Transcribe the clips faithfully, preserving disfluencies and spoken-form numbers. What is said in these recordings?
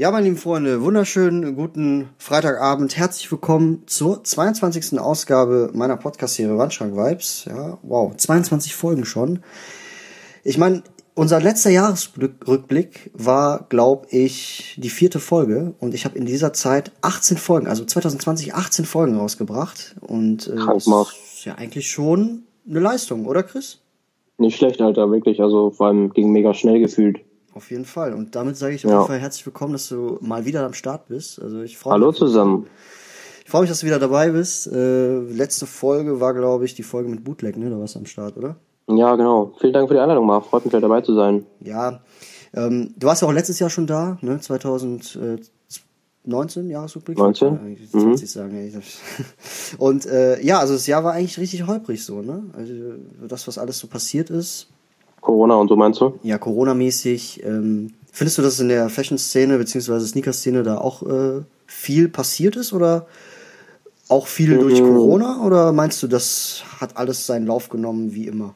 Ja, meine lieben Freunde, wunderschönen guten Freitagabend. Herzlich willkommen zur zweiundzwanzigsten Ausgabe meiner Podcast-Serie Wandschrank-Vibes. Ja, wow, zweiundzwanzig Folgen schon. Ich meine, unser letzter Jahresrückblick war, glaube ich, die vierte Folge. Und ich habe in dieser Zeit achtzehn Folgen, also zwanzig zwanzig achtzehn Folgen rausgebracht. Und äh, das ist ja eigentlich schon eine Leistung, oder Chris? Nicht schlecht, Alter, wirklich. Also vor allem ging mega schnell gefühlt. Auf jeden Fall. Und damit sage ich auf jeden Fall herzlich willkommen, dass du mal wieder am Start bist. Also ich freue mich. Hallo zusammen. Ich freue mich, dass du wieder dabei bist. Äh, letzte Folge war, glaube ich, die Folge mit Bootleg, ne? Da warst du am Start, oder? Ja, genau. Vielen Dank für die Einladung, Marc. Freut mich, wieder dabei zu sein. Ja. Ähm, du warst ja auch letztes Jahr schon da, ne? zwanzig neunzehn, Jahresrückblick? neunzehn? Ich kann zwanzig sagen. Und äh, ja, also das Jahr war eigentlich richtig holprig so, ne? Also das, was alles so passiert ist. Corona und so meinst du? Ja, Corona-mäßig. Ähm, findest du, dass in der Fashion-Szene bzw. Sneaker-Szene da auch äh, viel passiert ist oder auch viel mhm. durch Corona? Oder meinst du, das hat alles seinen Lauf genommen wie immer?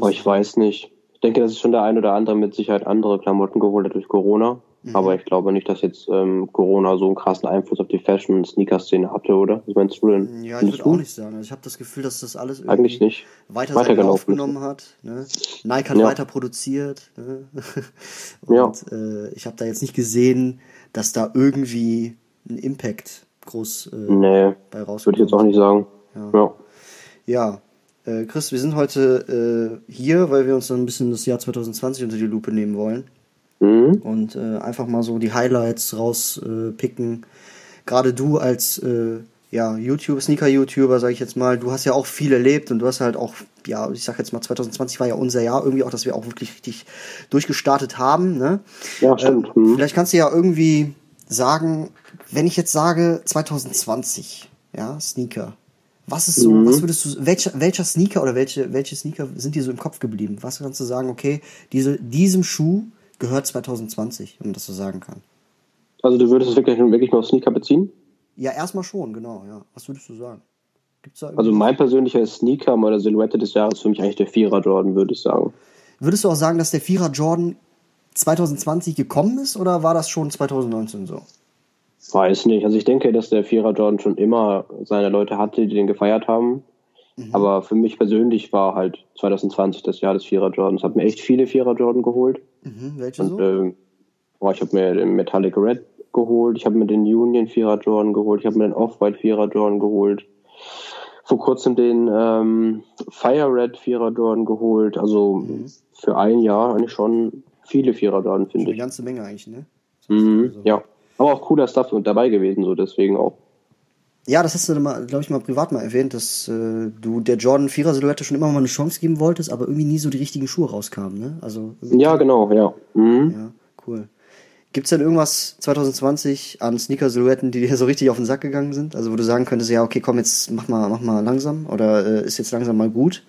Oh, ich weiß nicht. Ich denke, dass es schon der ein oder andere mit Sicherheit andere Klamotten geholt hat durch Corona. Mhm. Aber ich glaube nicht, dass jetzt ähm, Corona so einen krassen Einfluss auf die Fashion- und Sneaker-Szene hatte, oder? Was meinst du denn? Ja, ich würde auch nicht sagen. Also ich habe das Gefühl, dass das alles irgendwie eigentlich nicht weiter seinen Lauf genommen hat. Ne? Nike hat ja. weiter produziert. Ne? Und ja. äh, ich habe da jetzt nicht gesehen, dass da irgendwie ein Impact groß äh, nee, bei rauskommt. Würde ich jetzt auch nicht sagen. Ja. Ja. ja. Äh, Chris, wir sind heute äh, hier, weil wir uns dann ein bisschen das Jahr zwanzig zwanzig unter die Lupe nehmen wollen. Mhm. Und äh, einfach mal so die Highlights rauspicken. Äh, Gerade du als äh, ja, YouTube, Sneaker-YouTuber, sag ich jetzt mal, du hast ja auch viel erlebt und du hast halt auch, ja, ich sag jetzt mal, zwanzig zwanzig war ja unser Jahr irgendwie auch, dass wir auch wirklich richtig durchgestartet haben. Ne? Ja, stimmt. Mhm. Ähm, vielleicht kannst du ja irgendwie sagen, wenn ich jetzt sage zwanzig zwanzig, ja, Sneaker. Was ist so, mhm. was würdest du, welcher, welcher Sneaker oder welche, welche Sneaker sind dir so im Kopf geblieben? Was kannst du sagen, okay, diese, diesem Schuh gehört zwanzig zwanzig, wenn man das so sagen kann? Also du würdest es wirklich, wirklich mal auf Sneaker beziehen? Ja, erstmal schon, genau, ja. Was würdest du sagen? Gibt's da also mein persönlicher Sneaker oder Silhouette des Jahres für mich eigentlich der Vierer Jordan, würde ich sagen. Würdest du auch sagen, dass der Vierer Jordan zwanzig zwanzig gekommen ist oder war das schon zwanzig neunzehn so? Weiß nicht. Also ich denke, dass der Vierer Jordan schon immer seine Leute hatte, die den gefeiert haben. Mhm. Aber für mich persönlich war halt zwanzig zwanzig das Jahr des Vierer Jordans. Ich habe mir echt viele Vierer Jordan geholt. Mhm. Welche und, so? Ähm, oh, ich habe mir den Metallic Red geholt. Ich habe mir den Union Vierer Jordan geholt. Ich habe mir den Off-White Vierer Jordan geholt. Vor kurzem den ähm, Fire Red Vierer Jordan geholt. Also mhm. für ein Jahr eigentlich schon viele Vierer Jordan, finde ich. Eine ganze Menge eigentlich, ne? Mhm. So. Ja. Aber auch cooler Stuff und dabei gewesen, so deswegen auch. Ja, das hast du, glaube ich, mal privat mal erwähnt, dass äh, du der Jordan Vierer Silhouette schon immer mal eine Chance geben wolltest, aber irgendwie nie so die richtigen Schuhe rauskamen, ne? Also, ja, genau, ja. Mhm. Ja, cool. Gibt's denn irgendwas zwanzig zwanzig an Sneaker-Silhouetten, die dir so richtig auf den Sack gegangen sind? Also wo du sagen könntest, ja, okay, komm, jetzt mach mal, mach mal langsam oder äh, ist jetzt langsam mal gut?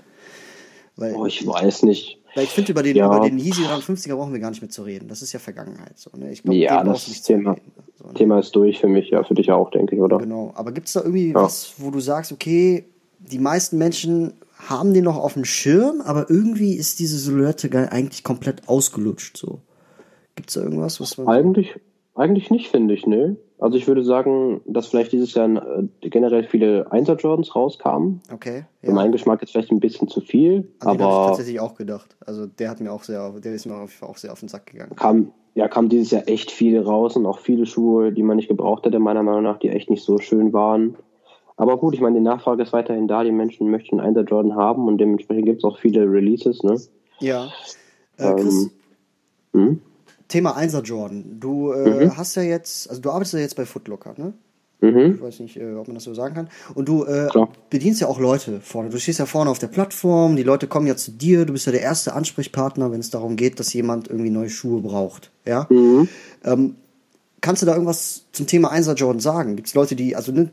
Weil, oh, ich weiß nicht. Weil ich finde, über den, ja. über den Yeezy dreihundertfünfziger brauchen wir gar nicht mehr zu reden. Das ist ja Vergangenheit. So, ne? Ich glaub, ja, das nicht Thema, reden, so, ne? Thema ist durch für mich, ja, für dich auch, denke ich, oder? Genau. Aber gibt es da irgendwie ja. was, wo du sagst, okay, die meisten Menschen haben den noch auf dem Schirm, aber irgendwie ist diese Silhouette eigentlich komplett ausgelutscht. So. Gibt es da irgendwas, was man. Eigentlich, eigentlich nicht, finde ich, ne? Also ich würde sagen, dass vielleicht dieses Jahr äh, generell viele Einser Jordans rauskamen. Okay. Ja. Für meinen Geschmack ist vielleicht ein bisschen zu viel. An aber den habe ich tatsächlich auch gedacht. Also der hat mir auch sehr, der ist mir auch sehr auf den Sack gegangen. Kam, ja, kam dieses Jahr echt viele raus und auch viele Schuhe, die man nicht gebraucht hätte, meiner Meinung nach, die echt nicht so schön waren. Aber gut, ich meine, die Nachfrage ist weiterhin da. Die Menschen möchten Einser Jordan haben und dementsprechend gibt es auch viele Releases, ne? Ja. Äh, Chris? Ähm, hm? Thema Einser Jordan. Du äh, mhm. hast ja jetzt, also du arbeitest ja jetzt bei Foot Locker, ne? Mhm. Ich weiß nicht, äh, ob man das so sagen kann. Und du äh, bedienst ja auch Leute vorne. Du stehst ja vorne auf der Plattform, die Leute kommen ja zu dir, du bist ja der erste Ansprechpartner, wenn es darum geht, dass jemand irgendwie neue Schuhe braucht, ja? Mhm. Ähm, kannst du da irgendwas zum Thema Einser Jordan sagen? Gibt es Leute, die, also ne,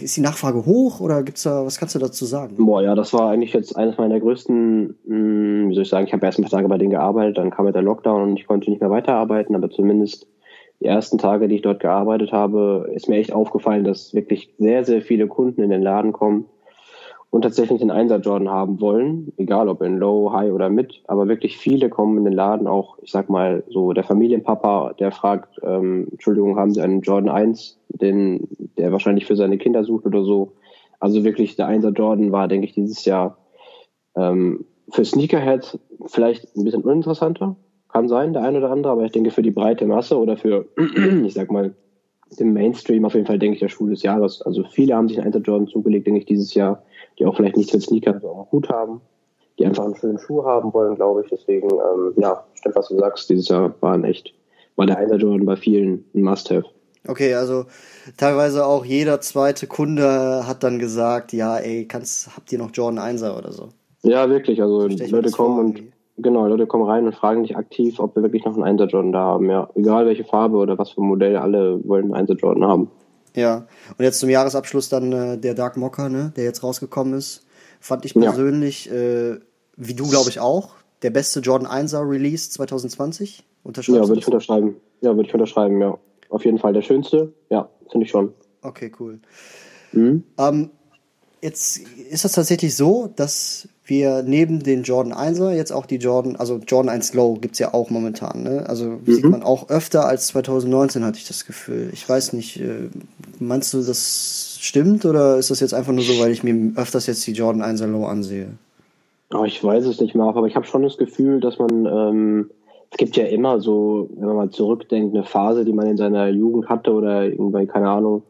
ist die Nachfrage hoch oder gibt's da, was kannst du dazu sagen? Boah, ja, das war eigentlich jetzt eines meiner größten, mh, wie soll ich sagen, ich habe erst ein paar Tage bei denen gearbeitet, dann kam halt der Lockdown und ich konnte nicht mehr weiterarbeiten, aber zumindest die ersten Tage, die ich dort gearbeitet habe, ist mir echt aufgefallen, dass wirklich sehr, sehr viele Kunden in den Laden kommen und tatsächlich den Einser Jordan haben wollen, egal ob in Low, High oder Mid, aber wirklich viele kommen in den Laden, auch, ich sag mal, so der Familienpapa, der fragt, ähm, Entschuldigung, haben Sie einen Jordan eins, den der wahrscheinlich für seine Kinder sucht oder so. Also wirklich, der Einser Jordan war, denke ich, dieses Jahr ähm, für Sneakerheads vielleicht ein bisschen uninteressanter, kann sein, der ein oder andere, aber ich denke für die breite Masse oder für, ich sag mal, den Mainstream auf jeden Fall, denke ich, der Schuh des Jahres. Also viele haben sich einen Einser Jordan zugelegt, denke ich, dieses Jahr, die auch vielleicht nichts mit Sneakern so auch gut haben, die einfach einen schönen Schuh haben wollen, glaube ich. Deswegen, ähm, ja, stimmt, was du sagst, dieses Jahr waren echt, war der Einser Jordan bei vielen ein Must-Have. Okay, also teilweise auch jeder zweite Kunde hat dann gesagt, ja, ey, kannst, habt ihr noch Jordan Einser oder so? Ja, wirklich, also Leute kommen und genau, Leute kommen rein und fragen dich aktiv, ob wir wirklich noch einen Einser Jordan da haben, ja. Egal welche Farbe oder was für Modell, alle wollen einen Einser Jordan haben. Ja, und jetzt zum Jahresabschluss dann äh, der Dark Mocker, ne, der jetzt rausgekommen ist. Fand ich persönlich, ja. äh, wie du, glaube ich, auch, der beste Jordan Einser Release zwanzig zwanzig. Unterschreibst ja, würde ich unterschreiben. Ja, würde ich unterschreiben, ja. Auf jeden Fall der schönste, ja, finde ich schon. Okay, cool. Mhm. Ähm, jetzt ist das tatsächlich so, dass wir neben den Jordan Einser jetzt auch die Jordan, also Jordan eins Low gibt es ja auch momentan, ne? Also mhm. sieht man auch öfter als zwanzig neunzehn, hatte ich das Gefühl. Ich weiß nicht, meinst du, das stimmt oder ist das jetzt einfach nur so, weil ich mir öfters jetzt die Jordan Einser Low ansehe? Oh, ich weiß es nicht mehr, aber ich habe schon das Gefühl, dass man, ähm, es gibt ja immer so, wenn man mal zurückdenkt, eine Phase, die man in seiner Jugend hatte oder irgendwie, keine Ahnung,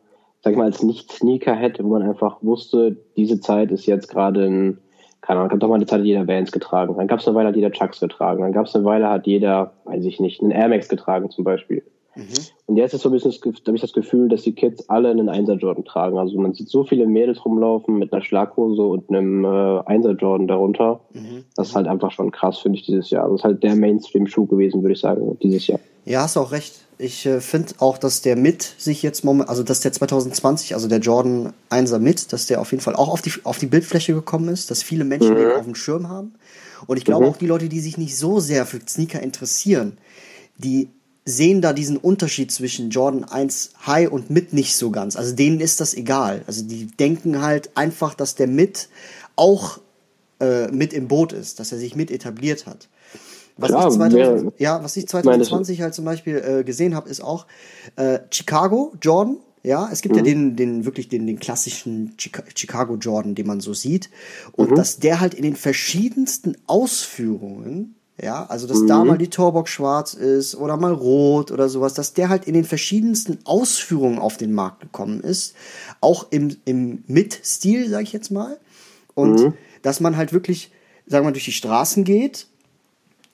sag ich mal, als Nicht-Sneaker-Head, wo man einfach wusste, diese Zeit ist jetzt gerade ein, keine Ahnung, gab doch mal eine Zeit, hat jeder Vans getragen, dann gab es eine Weile, hat jeder Chucks getragen, dann gab es eine Weile, hat jeder, weiß ich nicht, einen Air Max getragen zum Beispiel. Mhm. Und jetzt ist so ein bisschen, habe ich das Gefühl, dass die Kids alle einen Einser Jordan tragen. Also man sieht so viele Mädels rumlaufen mit einer Schlaghose und einem äh, Einser Jordan darunter. Mhm. Das ist halt einfach schon krass, finde ich, dieses Jahr. Also das ist halt der Mainstream-Schuh gewesen, würde ich sagen, dieses Jahr. Ja, hast du auch recht. Ich äh, finde auch, dass der mit sich jetzt momentan, also dass der zwanzig zwanzig, also der Jordan Einser mit, dass der auf jeden Fall auch auf die, auf die Bildfläche gekommen ist, dass viele Menschen mhm. den auf dem Schirm haben. Und ich glaube mhm. auch die Leute, die sich nicht so sehr für Sneaker interessieren, die sehen da diesen Unterschied zwischen Jordan eins High und Mid nicht so ganz. Also denen ist das egal. Also die denken halt einfach, dass der Mid auch äh, mit im Boot ist, dass er sich mit etabliert hat. Was, Klar, ich, zweitausend, ja, was ich zwanzig zwanzig halt zum Beispiel äh, gesehen habe, ist auch äh, Chicago Jordan. Ja, es gibt mhm. ja den, den wirklich den, den klassischen Chica- Chicago Jordan, den man so sieht. Und mhm. dass der halt in den verschiedensten Ausführungen, ja, also dass mhm. da mal die Torbox schwarz ist oder mal rot oder sowas, dass der halt in den verschiedensten Ausführungen auf den Markt gekommen ist. Auch im, im Mid-Stil, sag ich jetzt mal. Und mhm. dass man halt wirklich, sagen wir mal, durch die Straßen geht,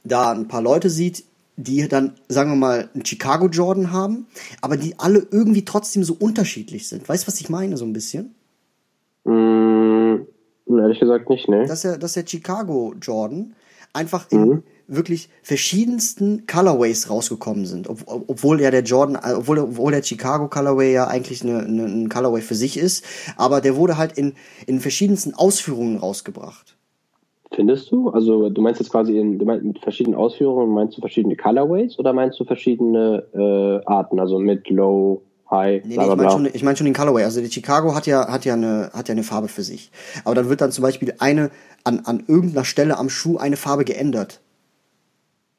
da ein paar Leute sieht, die dann, sagen wir mal, einen Chicago Jordan haben, aber die alle irgendwie trotzdem so unterschiedlich sind. Weißt du, was ich meine, so ein bisschen? Mm, ehrlich gesagt nicht, ne? Dass der, dass der Chicago Jordan einfach in mhm. wirklich verschiedensten Colorways rausgekommen sind. Ob, ob, obwohl ja der Jordan, obwohl, obwohl der Chicago Colorway ja eigentlich eine, eine, ein Colorway für sich ist, aber der wurde halt in, in verschiedensten Ausführungen rausgebracht. Findest du? Also du meinst jetzt quasi in, du meinst mit verschiedenen Ausführungen, meinst du verschiedene Colorways oder meinst du verschiedene äh, Arten, also Mid, Low, High, nee, nee, ich meine schon, ich mein schon den Colorway. Also die Chicago hat ja, hat ja eine, hat ja eine Farbe für sich. Aber dann wird dann zum Beispiel eine, an, an irgendeiner Stelle am Schuh eine Farbe geändert.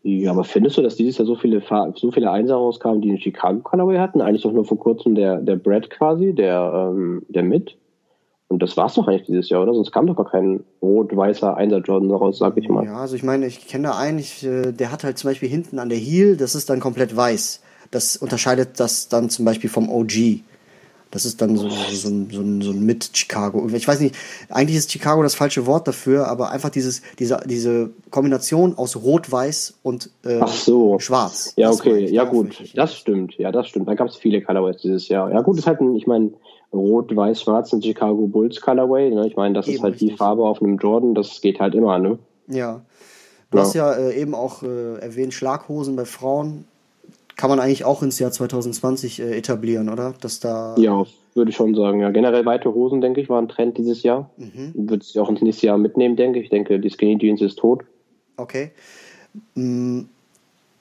Ja, aber findest du, dass dieses Jahr so viele Farben, so viele Einser rauskamen, die einen Chicago Colorway hatten? Eigentlich doch nur vor kurzem der, der Brad quasi, der, ähm, der Mid. Und das war es doch eigentlich dieses Jahr, oder? Sonst kam doch gar kein rot-weißer Einser-Jordan raus, sag ich mal. Ja, also ich meine, ich kenne da einen, ich, der hat halt zum Beispiel hinten an der Heel, das ist dann komplett weiß. Das unterscheidet das dann zum Beispiel vom O G. Das ist dann so, so, so, so ein, so ein Mid-Chicago. Ich weiß nicht, eigentlich ist Chicago das falsche Wort dafür, aber einfach dieses, diese, diese Kombination aus rot-weiß und äh, Ach so. schwarz. Ja, okay, ja gut, das stimmt. Ja, das stimmt. Da gab es viele Colorways dieses Jahr. Ja gut, das hat ein, ich meine... Rot, Weiß, Schwarz und Chicago Bulls Colorway. Ne? Ich meine, das eben ist halt richtig. Die Farbe auf einem Jordan, das geht halt immer, ne? Ja. Du ja. hast ja äh, eben auch äh, erwähnt, Schlaghosen bei Frauen kann man eigentlich auch ins Jahr zwanzig zwanzig äh, etablieren, oder? Dass da ja, würde ich schon sagen. Ja, generell weite Hosen, denke ich, war ein Trend dieses Jahr. Mhm. Würde es auch ins nächste Jahr mitnehmen, denke ich. Ich denke, die Skinny Jeans ist tot. Okay.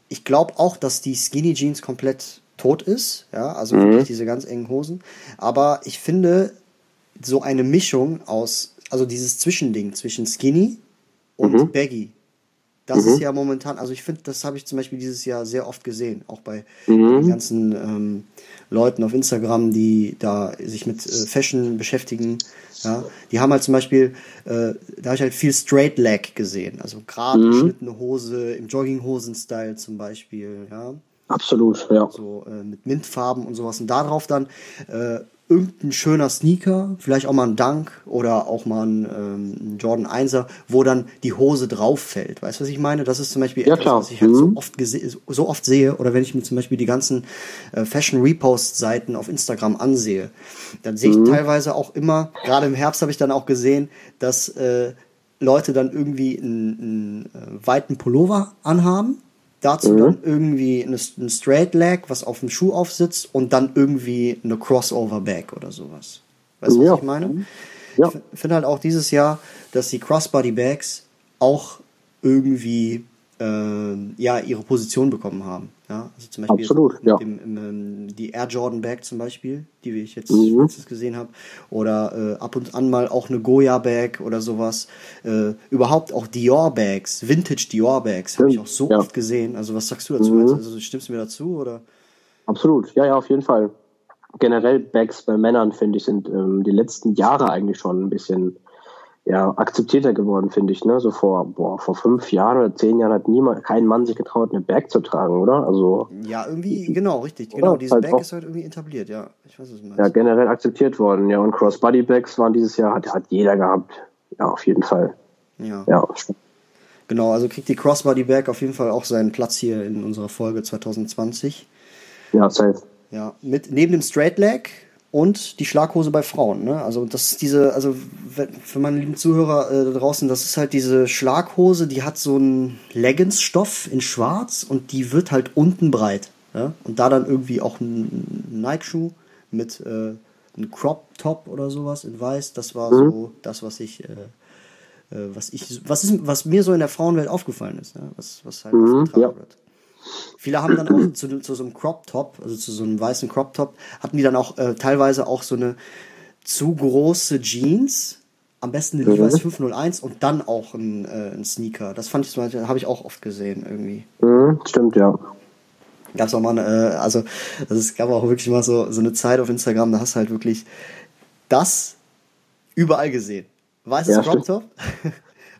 Ich glaube auch, dass die Skinny Jeans komplett tot ist, ja, also wirklich mhm. diese ganz engen Hosen, aber ich finde, so eine Mischung aus also dieses Zwischending zwischen Skinny und mhm. Baggy. Das mhm. ist ja momentan, also ich finde, das habe ich zum Beispiel dieses Jahr sehr oft gesehen, auch bei mhm. den ganzen ähm, Leuten auf Instagram, die da sich mit äh, Fashion beschäftigen. Ja? Die haben halt zum Beispiel, äh, da habe ich halt viel Straight Leg gesehen, also gerade mhm. geschnittene Hose, im Jogginghosen-Style zum Beispiel. Ja? Absolut, ja. So äh, mit Mintfarben und sowas. Und darauf dann äh, irgendein schöner Sneaker, vielleicht auch mal ein Dunk oder auch mal ein, ähm, ein Jordan einser, wo dann die Hose drauf fällt. Weißt du, was ich meine? Das ist zum Beispiel ja, etwas, klar. was ich halt mhm. so, oft gese- so oft sehe. Oder wenn ich mir zum Beispiel die ganzen äh, Fashion-Repost-Seiten auf Instagram ansehe, dann sehe ich mhm. teilweise auch immer, gerade im Herbst habe ich dann auch gesehen, dass äh, Leute dann irgendwie einen, einen weiten Pullover anhaben, dazu mhm. dann irgendwie eine, ein Straight Leg, was auf dem Schuh aufsitzt und dann irgendwie eine Crossover Bag oder sowas. Weißt du, ja. was ich meine? Ja. Ich f- finde halt auch dieses Jahr, dass die Crossbody Bags auch irgendwie äh, ja, ihre Position bekommen haben. Ja? Also zum Beispiel Absolut, ja. im, im, im, die Air Jordan Bag zum Beispiel, die ich jetzt mhm. gesehen habe. Oder äh, ab und an mal auch eine Goya Bag oder sowas. Äh, überhaupt auch Dior Bags, Vintage Dior Bags habe ich auch so ja. oft gesehen. Also was sagst du dazu? Mhm. Also stimmst du mir dazu? Oder? Absolut, ja, ja, auf jeden Fall. Generell Bags bei Männern, finde ich, sind ähm, die letzten Jahre eigentlich schon ein bisschen ja, akzeptierter geworden, finde ich. Ne? So vor, boah, vor fünf Jahren oder zehn Jahren hat niemand, kein Mann sich getraut, eine Bag zu tragen, oder? Also, ja, irgendwie, genau, richtig. Genau, diese halt Bag ist halt irgendwie etabliert, ja. Ich weiß, was du meinst. Ja, generell akzeptiert worden, ja. Und Crossbody-Bags waren dieses Jahr, hat, hat jeder gehabt. Ja, auf jeden Fall. Ja. ja. Genau, also kriegt die Crossbody-Bag auf jeden Fall auch seinen Platz hier in unserer Folge zwanzig zwanzig. Ja, safe. Ja, mit, neben dem Straight Leg und die Schlaghose bei Frauen, ne? Also das ist diese, also für meine lieben Zuhörer äh, da draußen, das ist halt diese Schlaghose, die hat so einen Leggings-Stoff in Schwarz und die wird halt unten breit. Ja? Und da dann irgendwie auch ein Nike-Schuh mit äh, einem Crop-Top oder sowas in Weiß. Das war mhm. so das, was ich, äh, äh, was ich, was ist, was mir so in der Frauenwelt aufgefallen ist, ne? was, was halt mhm, getragen ja. wird. Viele haben dann auch zu, zu so einem Crop-Top, also zu so einem weißen Crop-Top, hatten die dann auch äh, teilweise auch so eine zu große Jeans, am besten eine jeweils fünf null eins und dann auch ein, äh, ein Sneaker. Das fand ich zum Beispiel, habe ich auch oft gesehen irgendwie. Mhm, stimmt, ja. Gab's auch mal, äh, also, also es gab auch wirklich mal so, so eine Zeit auf Instagram, da hast du halt wirklich das überall gesehen. Weißes ja, Crop-Top,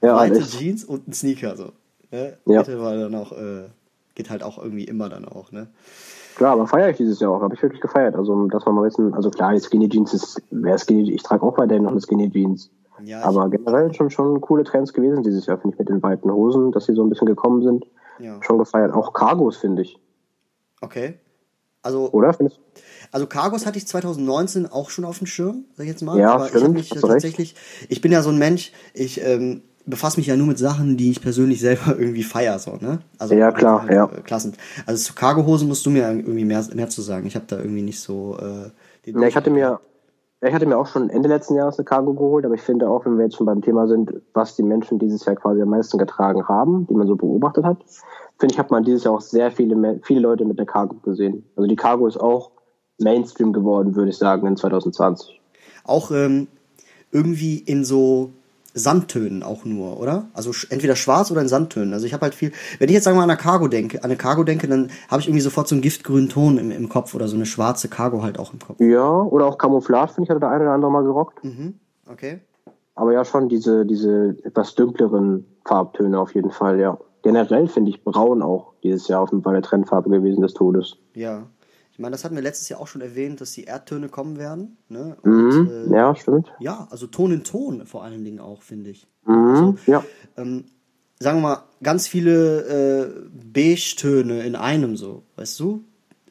ja, weite echt. Jeans und ein Sneaker, so. Ne? Ja. Heute war dann auch äh, geht halt auch irgendwie immer dann auch, ne? Klar, aber feiere ich dieses Jahr auch, habe ich wirklich gefeiert. Also, dass man mal wissen, also klar, die Skinny Jeans ist, wer Skinny, ich trage auch weiterhin noch eine Skinny Jeans. Ja, aber generell schon, schon coole Trends gewesen dieses Jahr, finde ich, mit den weiten Hosen, dass sie so ein bisschen gekommen sind. Ja. Schon gefeiert. Auch Cargos, finde ich. Okay. Also, Oder? Also Cargos hatte ich zwanzig neunzehn auch schon auf dem Schirm, sag ich jetzt mal. Ja, aber stimmt, ich, mich tatsächlich, ich bin ja so ein Mensch, ich, ähm, befasse mich ja nur mit Sachen, die ich persönlich selber irgendwie feiere, so, ne? Also, ja, klar, also, ja. Klassen. Also zu Cargo-Hosen musst du mir irgendwie mehr, mehr zu sagen. Ich habe da irgendwie nicht so äh, den ja, ich hatte mir Ich hatte mir auch schon Ende letzten Jahres eine Cargo geholt, aber ich finde auch, wenn wir jetzt schon beim Thema sind, was die Menschen dieses Jahr quasi am meisten getragen haben, die man so beobachtet hat, finde ich, hat man dieses Jahr auch sehr viele, viele Leute mit der Cargo gesehen. Also die Cargo ist auch Mainstream geworden, würde ich sagen, in zwanzig zwanzig. Auch ähm, irgendwie in so Sandtönen auch nur, oder? Also entweder schwarz oder in Sandtönen. Also ich habe halt viel, wenn ich jetzt sagen wir an eine Cargo denke, an eine Cargo denke, dann habe ich irgendwie sofort so einen giftgrünen Ton im, im Kopf oder so eine schwarze Cargo halt auch im Kopf. Ja, oder auch Camouflage, finde ich, hatte der eine oder andere mal gerockt. Mhm, okay. Aber ja, schon diese, diese etwas dunkleren Farbtöne auf jeden Fall, ja. Generell finde ich braun auch dieses Jahr auf jeden Fall eine Trendfarbe gewesen des Todes. Ja. Ich meine, das hatten wir letztes Jahr auch schon erwähnt, dass die Erdtöne kommen werden. Ne? Und, mhm, äh, ja, stimmt. Ja, also Ton in Ton vor allen Dingen auch, finde ich. Mhm, also, ja. Ähm, sagen wir mal, ganz viele äh, Beige-Töne in einem so, weißt du?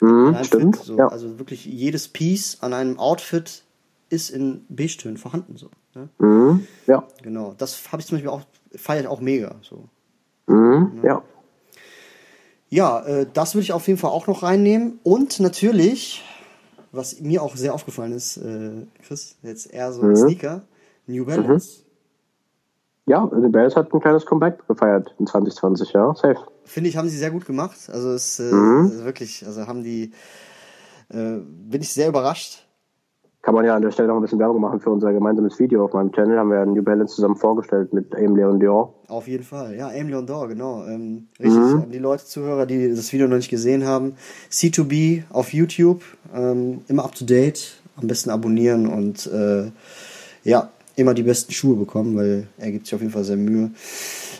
Mhm, einem stimmt. Fit, so. Ja. Also wirklich jedes Piece an einem Outfit ist in Beige-Tönen vorhanden. So, ne? Mhm, ja. Genau, das habe ich zum Beispiel auch, feiere ich auch mega. So. Mhm, ne? Ja. Ja, äh, das würde ich auf jeden Fall auch noch reinnehmen. Und natürlich, was mir auch sehr aufgefallen ist, äh, Chris, jetzt eher so ein mhm. Sneaker, New Balance. Mhm. Ja, New Balance hat ein kleines Comeback gefeiert in zwanzig zwanzig, ja, safe. Finde ich, haben sie sehr gut gemacht. Also es äh, mhm. wirklich, also haben die, äh, bin ich sehr überrascht. kann man ja an der Stelle noch ein bisschen Werbung machen für unser gemeinsames Video auf meinem Channel. Haben wir ja New Balance zusammen vorgestellt mit Emily und Dior. Auf jeden Fall, ja, Emily und Dior, genau. Ähm, richtig, mhm. An die Leute, Zuhörer, die das Video noch nicht gesehen haben. C zwei B auf YouTube, ähm, immer up to date, am besten abonnieren und äh, ja, immer die besten Schuhe bekommen, weil er gibt sich auf jeden Fall sehr Mühe.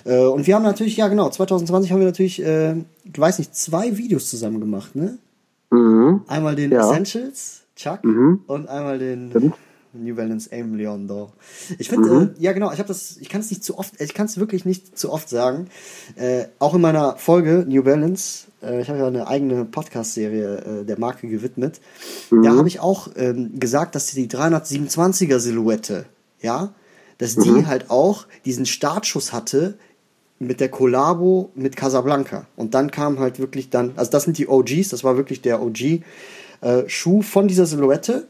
Äh, und wir haben natürlich, ja genau, zwanzig zwanzig haben wir natürlich, äh, ich weiß nicht, zwei Videos zusammen gemacht, ne? Mhm. Einmal den ja. Essentials, Chuck, mhm. und einmal den Stimmt. New Balance Aim Leon Dor. Ich finde, mhm. äh, ja genau, ich habe das, ich kann es nicht zu oft, ich kann es wirklich nicht zu oft sagen. Äh, auch in meiner Folge New Balance, äh, ich habe ja eine eigene Podcast-Serie äh, der Marke gewidmet. Mhm. Da habe ich auch ähm, gesagt, dass die dreihundertsiebenundzwanziger Silhouette, ja, dass die mhm. halt auch diesen Startschuss hatte mit der Kollabo mit Casablanca. Und dann kam halt wirklich dann, also das sind die O Gs, das war wirklich der O G-Schuh äh, von dieser Silhouette.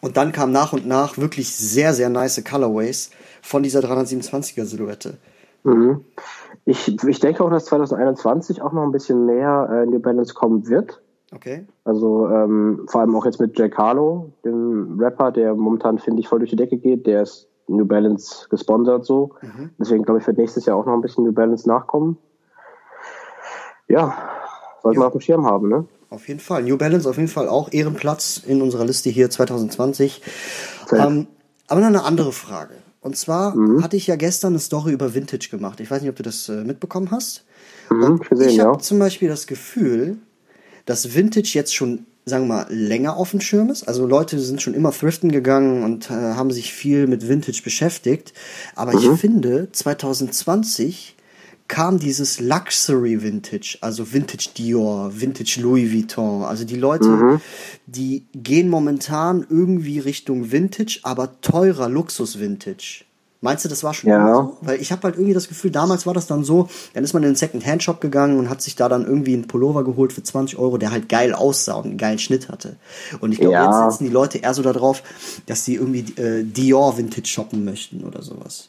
Und dann kam nach und nach wirklich sehr, sehr nice Colorways von dieser dreihundertsiebenundzwanziger Silhouette. Mhm. Ich, ich denke auch, dass zwanzig einundzwanzig auch noch ein bisschen mehr äh, in die Balance kommen wird. Okay. Also ähm, vor allem auch jetzt mit Jack Harlow, dem Rapper, der momentan, finde ich, voll durch die Decke geht. Der ist New Balance gesponsert so. Mhm. Deswegen glaube ich, wird nächstes Jahr auch noch ein bisschen New Balance nachkommen. Ja, sollte man auf dem Schirm haben, ne? Auf jeden Fall. New Balance auf jeden Fall auch Ehrenplatz in unserer Liste hier zwanzig zwanzig. Ähm, aber noch eine andere Frage. Und zwar mhm. hatte ich ja gestern eine Story über Vintage gemacht. Ich weiß nicht, ob du das äh, mitbekommen hast. Mhm, Und gesehen, ich habe ja. zum Beispiel das Gefühl, dass Vintage jetzt schon, sagen wir mal, länger auf dem Schirm ist. Also Leute sind schon immer thriften gegangen und äh, haben sich viel mit Vintage beschäftigt. Aber mhm. ich finde, zwanzig zwanzig kam dieses Luxury Vintage, also Vintage Dior, Vintage Louis Vuitton. Also die Leute, mhm. die gehen momentan irgendwie Richtung Vintage, aber teurer Luxus Vintage. Meinst du, das war schon ja. so? Weil ich habe halt irgendwie das Gefühl, damals war das dann so, dann ist man in den Second-Hand-Shop gegangen und hat sich da dann irgendwie einen Pullover geholt für zwanzig Euro, der halt geil aussah und einen geilen Schnitt hatte. Und ich glaube, ja. jetzt sitzen die Leute eher so da drauf, dass sie irgendwie äh, Dior-Vintage shoppen möchten oder sowas.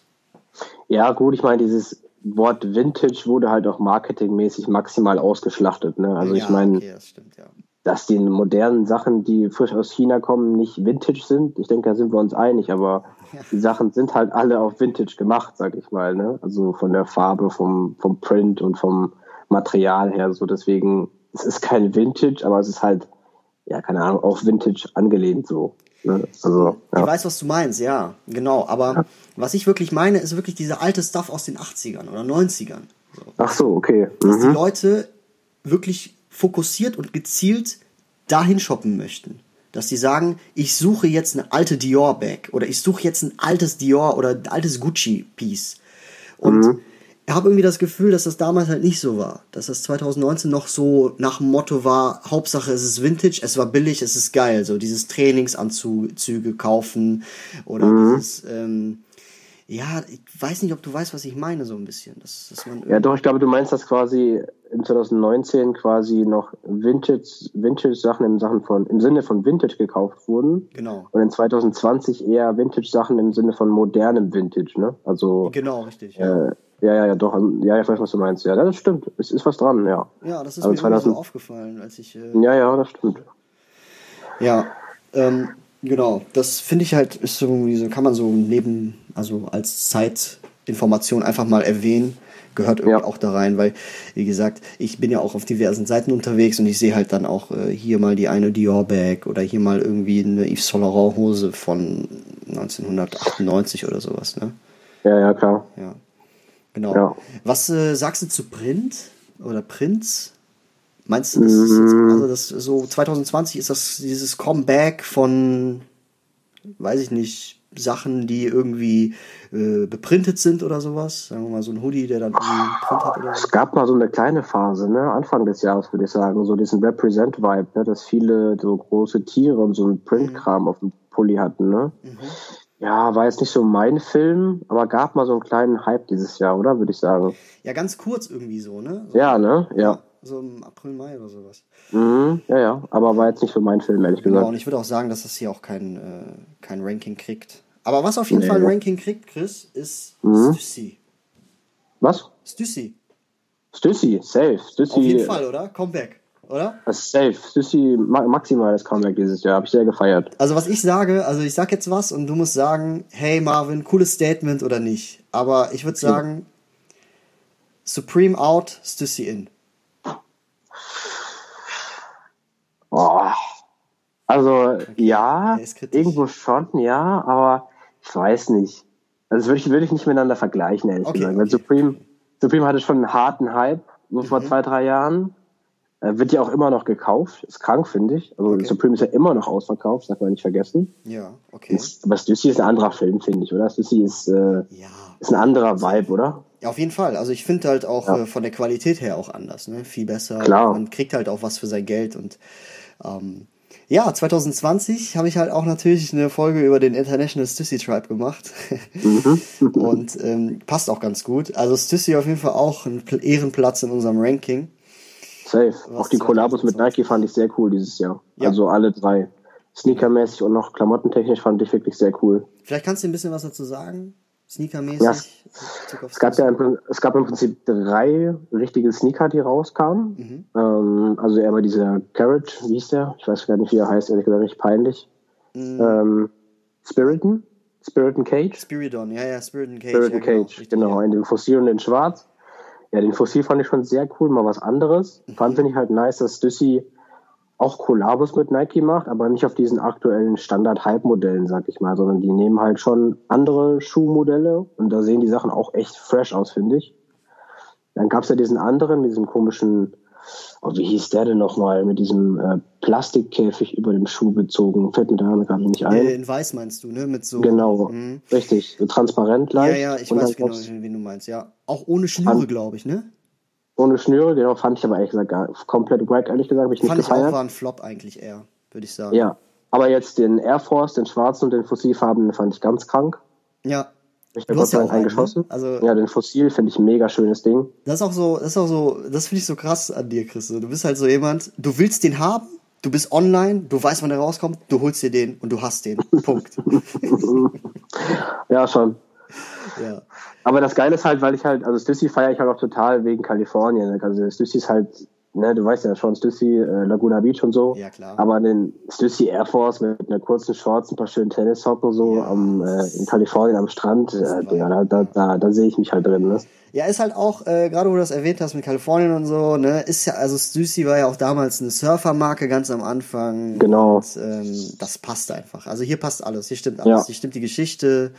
Ja gut, ich meine, dieses Wort Vintage wurde halt auch marketingmäßig maximal ausgeschlachtet. Ne? Also ja, ich meine, okay, das stimmt, ja. dass die modernen Sachen, die frisch aus China kommen, nicht Vintage sind. Ich denke, da sind wir uns einig, aber die Sachen sind halt alle auf Vintage gemacht, sag ich mal. Ne? Also von der Farbe, vom, vom Print und vom Material her. So deswegen, es ist kein Vintage, aber es ist halt, ja, keine Ahnung, auf Vintage angelehnt so. Ne? Also, ja. Ich weiß, was du meinst, ja, genau. Aber ja. was ich wirklich meine, ist wirklich dieser alte Stuff aus den achtzigern oder neunzigern. So. Ach so, okay. Mhm. Dass die Leute wirklich fokussiert und gezielt dahin shoppen möchten. Dass die sagen, ich suche jetzt eine alte Dior-Bag oder ich suche jetzt ein altes Dior oder ein altes Gucci-Piece. Und mhm. ich habe irgendwie das Gefühl, dass das damals halt nicht so war. Dass das zwanzig neunzehn noch so nach dem Motto war, Hauptsache es ist Vintage, es war billig, es ist geil. So dieses Trainingsanzüge kaufen oder mhm. dieses... Ähm, ja, ich weiß nicht, ob du weißt, was ich meine, so ein bisschen. Das, dass man ja, doch, ich glaube, du meinst, dass quasi in zwanzig neunzehn quasi noch Vintage, Vintage-Sachen im, Sachen von, im Sinne von Vintage gekauft wurden. Genau. Und in zwanzig zwanzig eher Vintage-Sachen im Sinne von modernem Vintage, ne? Also, genau, richtig. Äh, ja, ja, ja, doch. Ja, ich weiß, was du meinst. Ja, das stimmt. Es ist was dran, ja. Ja, das ist also mir zwanzig... so aufgefallen, als ich... Äh, ja, ja, das stimmt. Ja, ähm... Genau, das finde ich halt, ist so, kann man so neben, also als Zeitinformation einfach mal erwähnen, gehört irgendwie ja. auch da rein, weil, wie gesagt, ich bin ja auch auf diversen Seiten unterwegs und ich sehe halt dann auch äh, hier mal die eine Dior-Bag oder hier mal irgendwie eine Yves Saint Laurent-Hose von neunzehnhundertachtundneunzig oder sowas, ne? Ja, ja, klar. Ja, genau. Ja. Was äh, sagst du zu Print oder Prints? Meinst du, das ist jetzt, also das, so zwanzig zwanzig ist das dieses Comeback von, weiß ich nicht, Sachen, die irgendwie äh, beprintet sind oder sowas? Sagen wir mal, so ein Hoodie, der dann einen Print hat oder so. Es gab mal so eine kleine Phase, ne, Anfang des Jahres, würde ich sagen, so diesen Represent-Vibe, ne, dass viele so große Tiere und so einen Printkram mhm. auf dem Pulli hatten, ne? Mhm. Ja, war jetzt nicht so mein Film, aber gab mal so einen kleinen Hype dieses Jahr, oder? Würde ich sagen. Ja, ganz kurz irgendwie so, ne? So, ja, ne? Ja. ja. So im April, Mai oder sowas. Mhm, ja, ja, aber war jetzt nicht so mein Film, ehrlich gesagt. Genau, und ich würde auch sagen, dass das hier auch kein, äh, kein Ranking kriegt. Aber was auf jeden nee. Fall ein Ranking kriegt, Chris, ist mhm. Stüssy. Was? Stüssy. Stüssy, safe. Stüssy. Auf jeden Fall, oder? Comeback. oder? Das ist safe. Stüssy, maximales Comeback dieses Jahr. Habe ich sehr gefeiert. Also was ich sage, also ich sag jetzt was und du musst sagen, hey Marvin, cooles Statement oder nicht. Aber ich würde sagen, Supreme out, Stüssy in. Oh. Also okay. Ja, irgendwo schon, ja, aber ich weiß nicht. Also das würde ich, würd ich nicht miteinander vergleichen, ehrlich okay, gesagt. Weil okay. Supreme, Supreme hatte schon einen harten Hype, so mhm. vor zwei, drei Jahren. Äh, wird ja auch immer noch gekauft. Ist krank, finde ich. Also okay. Supreme ist ja immer noch ausverkauft, darf man nicht vergessen. Ja, okay. Ist, aber Stüssy ist ein anderer Film, finde ich, oder? Stüssy ist, äh, ja. ist ein anderer Vibe, oder? Ja, auf jeden Fall. Also ich finde halt auch ja. äh, von der Qualität her auch anders, ne? Viel besser. Klar. Man kriegt halt auch was für sein Geld und ähm, ja, zwanzig zwanzig habe ich halt auch natürlich eine Folge über den International Stüssy Tribe gemacht. Mhm. Und ähm, passt auch ganz gut. Also Stüssy auf jeden Fall auch ein Ehrenplatz in unserem Ranking. Safe. Auch die Kollabos mit Nike fand ich sehr cool dieses Jahr. Ja. Also alle drei. Sneakermäßig und noch klamottentechnisch fand ich wirklich sehr cool. Vielleicht kannst du ein bisschen was dazu sagen? Sneakermäßig? Ja, es, es, gab ja im, es gab im Prinzip drei richtige Sneaker, die rauskamen. Mhm. Ähm, also einmal dieser Carrot, wie hieß der? Ich weiß gar nicht, wie er heißt, ehrlich gesagt, richtig peinlich. Mhm. Ähm, Spiridon? Spiridon Cage? Spiridon, ja, ja, Spiridon Cage. Spiridon ja, genau, Cage, richtig, genau. Ja. Den Fossil und den Schwarz. Ja, den Fossil fand ich schon sehr cool, mal was anderes. Mhm. Fand finde ich halt nice, dass Stüssy auch Kollabos mit Nike macht, aber nicht auf diesen aktuellen Standard-Hype-Modellen, sag ich mal, sondern die nehmen halt schon andere Schuhmodelle und da sehen die Sachen auch echt fresh aus, finde ich. Dann gab's ja diesen anderen, diesen komischen, oh, wie hieß der denn nochmal, mit diesem äh, Plastikkäfig über dem Schuh bezogen, fällt mir da gerade nicht ein. In weiß meinst du, ne? Mit so. Genau, mhm. richtig, so transparent leicht. Ja, ja, ich und weiß genau, wen du meinst, ja. Auch ohne Schnüre, glaube ich, ne? Ohne Schnüre, genau, fand ich aber ehrlich gesagt gar komplett wack, ehrlich gesagt, habe ich nicht gefeiert. Fand ich auch, war ein Flop eigentlich eher, würde ich sagen. Ja, aber jetzt den Air Force, den schwarzen und den fossilfarbenen fand ich ganz krank. Ja. Ich bin Gott sei Dank eingeschossen. Einen, ne? Also, ja, den Fossil finde ich ein mega schönes Ding. Das ist auch so, das ist auch so, das finde ich so krass an dir, Chris. Du bist halt so jemand, du willst den haben, du bist online, du weißt, wann der rauskommt, du holst dir den und du hast den. Punkt. Ja, schon. Ja. Aber das Geile ist halt, weil ich halt, also Stüssy feiere ich halt auch total wegen Kalifornien. Also Stüssy ist halt, ne, du weißt ja schon, Stüssy, äh, Laguna Beach und so. Ja, klar. Aber den Stüssy Air Force mit einer kurzen Shorts, ein paar schönen Tennissocken so ja. am, äh, in Kalifornien am Strand, äh, Digga, da, da, da, da sehe ich mich halt drin, ne? Ja, ist halt auch, äh, gerade wo du das erwähnt hast mit Kalifornien und so, ne, ist ja, also Stüssy war ja auch damals eine Surfermarke ganz am Anfang. Genau. Und, ähm, das passt einfach. Also hier passt alles, hier stimmt alles. Ja. Hier stimmt die Geschichte,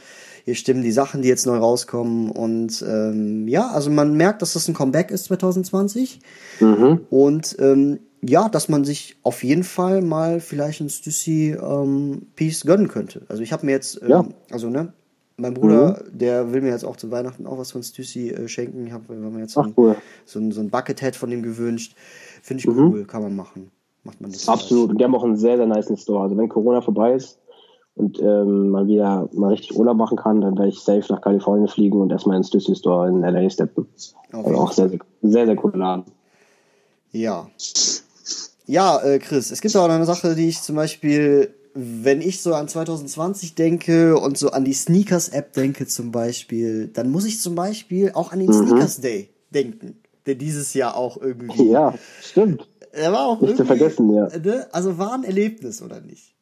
hier stimmen die Sachen, die jetzt neu rauskommen und ähm, ja, also man merkt, dass das ein Comeback ist zwanzig zwanzig mhm. und ähm, ja, dass man sich auf jeden Fall mal vielleicht ein Stüssy ähm, Piece gönnen könnte. Also ich habe mir jetzt, ähm, ja. also ne, mein Bruder, mhm. der will mir jetzt auch zu Weihnachten auch was von Stüssy äh, schenken. Ich habe mir jetzt Ach, ein, cool. so, ein, so ein Buckethead von dem gewünscht. Finde ich mhm. cool, kann man machen. Macht man das absolut, und die haben auch einen sehr, sehr nice Store. Also wenn Corona vorbei ist, und ähm, mal wieder mal richtig Urlaub machen kann, dann werde ich safe nach Kalifornien fliegen und erstmal ins Stüssy Store in L A steppen. Okay. Also auch sehr, sehr, sehr, sehr cooler Laden. Ja. Ja, äh, Chris, es gibt auch eine Sache, die ich zum Beispiel, wenn ich so an zwanzig zwanzig denke und so an die Sneakers-App denke zum Beispiel, dann muss ich zum Beispiel auch an den mhm. Sneakers-Day denken, der dieses Jahr auch irgendwie... Ja, stimmt. Er war auch nicht zu vergessen, ja. Ne? Also war ein Erlebnis, oder nicht?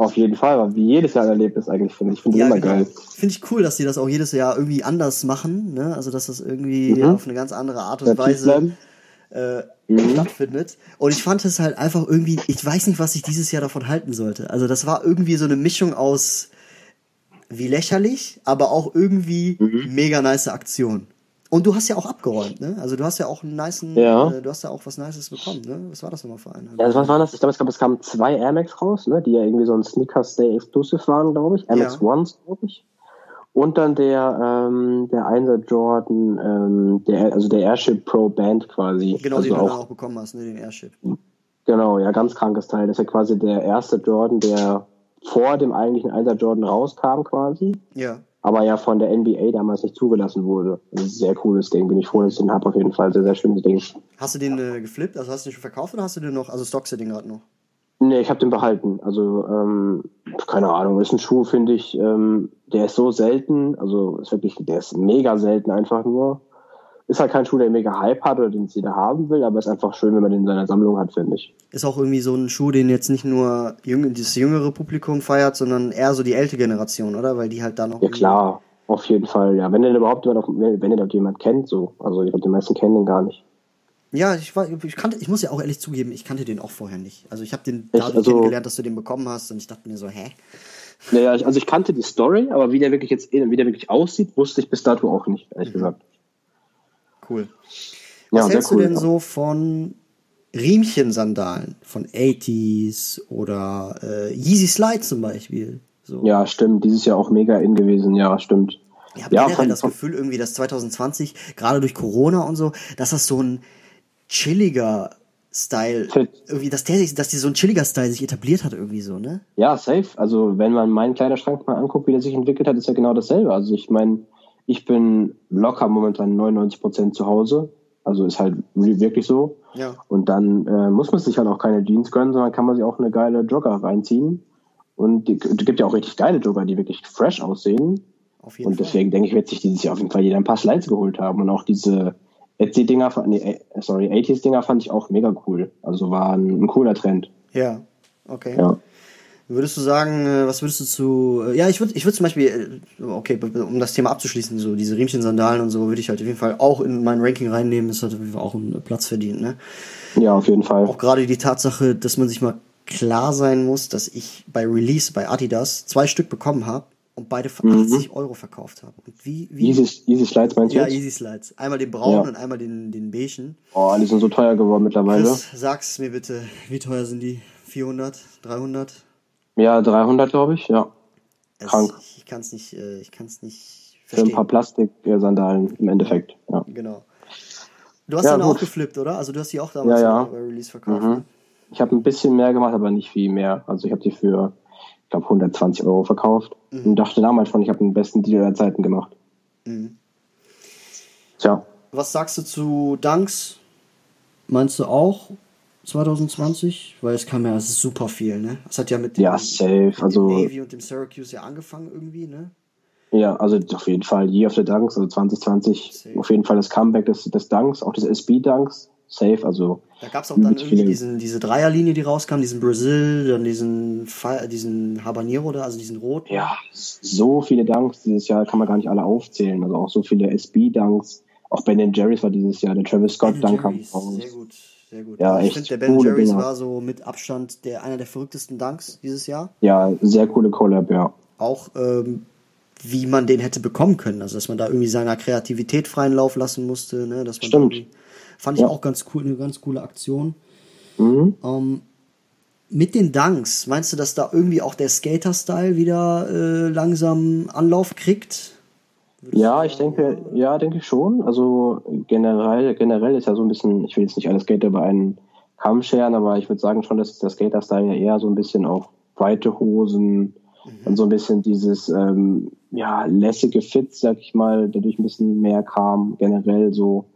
Auf jeden Fall, wie jedes Jahr ein Erlebnis eigentlich, finde ich. Finde ja, immer genau. geil. Finde ich cool, dass die das auch jedes Jahr irgendwie anders machen, ne? Also dass das irgendwie mhm. auf eine ganz andere Art und Weise äh, mhm. stattfindet. Und ich fand es halt einfach irgendwie, ich weiß nicht, was ich dieses Jahr davon halten sollte. Also das war irgendwie so eine Mischung aus wie lächerlich, aber auch irgendwie mhm. mega nice Aktion. Und du hast ja auch abgeräumt, ne? Also du hast ja auch einen nicen, ja. äh, du hast ja auch was Nices bekommen, ne? Was war das nochmal für einen? Ja, was war das? Ich glaube, es, glaub, es kamen zwei Air Max raus, ne? Die ja irgendwie so ein Sneakers Day Exclusive waren, glaube ich. Air Max ja. Ones, glaube ich. Und dann der, ähm, der Einser Jordan, ähm, der, also der Airship Pro Band quasi. Genau, also den du auch, da auch bekommen hast, ne? Den Airship. Genau, ja, ganz krankes Teil. Das ist ja quasi der erste Jordan, der vor dem eigentlichen Einser Jordan rauskam quasi. Ja. Aber ja von der N B A damals nicht zugelassen wurde. Das ist ein sehr cooles Ding. Bin ich froh, dass ich den habe auf jeden Fall. Sehr, sehr schönes Ding. Hast du den äh, geflippt? Also hast du den schon verkauft oder hast du den noch, also stockst du den gerade noch? Nee, ich habe den behalten. Also, ähm, keine Ahnung. Ist ein Schuh, finde ich, ähm, der ist so selten. Also, ist wirklich, der ist mega selten einfach nur. Ist halt kein Schuh, der mega Hype hat oder den es jeder haben will, aber ist einfach schön, wenn man den in seiner Sammlung hat, finde ich. Ist auch irgendwie so ein Schuh, den jetzt nicht nur jüng- das jüngere Publikum feiert, sondern eher so die ältere Generation, oder? Weil die halt da noch... Ja, klar, auf jeden Fall, ja. Wenn denn überhaupt jemand, auf, wenn denn überhaupt jemand kennt, so. Also ich glaube, die meisten kennen den gar nicht. Ja, ich, war, ich kannte, ich muss ja auch ehrlich zugeben, ich kannte den auch vorher nicht. Also ich habe den dadurch also, kennengelernt, dass du den bekommen hast und ich dachte mir so, hä? Naja, also ich kannte die Story, aber wie der wirklich jetzt, wie der wirklich aussieht, wusste ich bis dato auch nicht, ehrlich mhm. gesagt. Cool. Was ja, hältst cool, du denn ja. so von Riemchen-Sandalen? Von achtziger oder äh, Yeezy Slide zum Beispiel? So. Ja, stimmt. Dieses Jahr auch mega in gewesen. Ja, stimmt. Ich habe ja, generell das Gefühl irgendwie, dass zwanzig zwanzig, gerade durch Corona und so, dass das so ein chilliger Style, Fit. irgendwie, dass der, dass die so ein chilliger Style sich etabliert hat irgendwie so, ne? Ja, safe. Also wenn man meinen Kleiderschrank mal anguckt, wie der sich entwickelt hat, ist ja genau dasselbe. Also ich meine, ich bin locker momentan neunundneunzig Prozent zu Hause. Also ist halt wirklich so. Ja. Und dann äh, muss man sich halt auch keine Jeans gönnen, sondern kann man sich auch eine geile Jogger reinziehen. Und es gibt ja auch richtig geile Jogger, die wirklich fresh aussehen. Auf jeden und Fall. Deswegen denke ich, wird sich dieses Jahr auf jeden Fall jeder ein paar Slides geholt haben. Und auch diese Etsy-Dinger, nee, sorry, achtziger-Dinger fand ich auch mega cool. Also war ein, ein cooler Trend. Ja, okay. Ja. Würdest du sagen, was würdest du zu... Ja, ich würde ich würd zum Beispiel, okay, um das Thema abzuschließen, so diese Riemchen-Sandalen und so würde ich halt auf jeden Fall auch in mein Ranking reinnehmen. Das hat auf jeden Fall auch einen Platz verdient, ne? Ja, auf jeden Fall. Auch gerade die Tatsache, dass man sich mal klar sein muss, dass ich bei Release, bei Adidas, zwei Stück bekommen habe und beide für mhm. achtzig Euro verkauft habe. Und wie, wie Yeezy, Yeezy Slides meinst du? Ja, Yeezy Slides. Einmal den braunen ja. und einmal den, den beigen. Oh, die sind so teuer geworden mittlerweile. Chris, sag's mir bitte, wie teuer sind die? vierhundert, dreihundert? Ja, dreihundert, glaube ich, ja. Also krank. Ich kann es nicht, äh, ich kann's nicht verstehen. Für ein paar Plastik-Sandalen im Endeffekt, ja. Genau. Du hast ja, dann gut. auch geflippt, oder? Also du hast die auch damals ja, ja. bei Release verkauft. Mhm. Ich habe ein bisschen mehr gemacht, aber nicht viel mehr. Also ich habe die für, ich glaube, hundertzwanzig Euro verkauft mhm. und dachte damals schon, ich habe den besten Deal aller Zeiten gemacht. Mhm. Tja. Was sagst du zu Dunks? Meinst du auch zwanzig zwanzig? Weil es kam ja, es ist super viel, ne? Es hat ja mit dem, ja, safe. Mit also, dem Navy und dem Syracuse ja angefangen irgendwie, ne? Ja, also auf jeden Fall Year of the Dunks, also zwanzig zwanzig, safe. Auf jeden Fall das Comeback des, des Dunks, auch des S B-Dunks, safe, also... Da gab es auch dann irgendwie diesen, diese Dreierlinie, die rauskam, diesen Brazil, dann diesen, Fe- diesen Habanero da, also diesen roten. Ja, so viele Dunks dieses Jahr, kann man gar nicht alle aufzählen, also auch so viele S B-Dunks, auch Ben and Jerry's war dieses Jahr, der Travis Scott-Dunk kam raus. Sehr gut. Sehr gut. Ja, ich finde, der Ben and Jerry's war so mit Abstand der, einer der verrücktesten Dunks dieses Jahr. Ja, sehr coole Collab, ja. Auch, ähm, wie man den hätte bekommen können. Also, dass man da irgendwie seiner Kreativität freien Lauf lassen musste. Ne? Dass man Stimmt. Fand ich ja. auch ganz cool, eine ganz coole Aktion. Mhm. Ähm, mit den Dunks, meinst du, dass da irgendwie auch der Skater-Style wieder äh, langsam Anlauf kriegt? Würdest ja, ich denke, ja, denke ich schon. Also generell, generell ist ja so ein bisschen, ich will jetzt nicht alle Skater über einen Kamm scheren, aber ich würde sagen schon, dass der Skater-Style ja eher so ein bisschen auf weite Hosen mhm. und so ein bisschen dieses ähm, ja, lässige Fit, sag ich mal, dadurch ein bisschen mehr kam, generell so.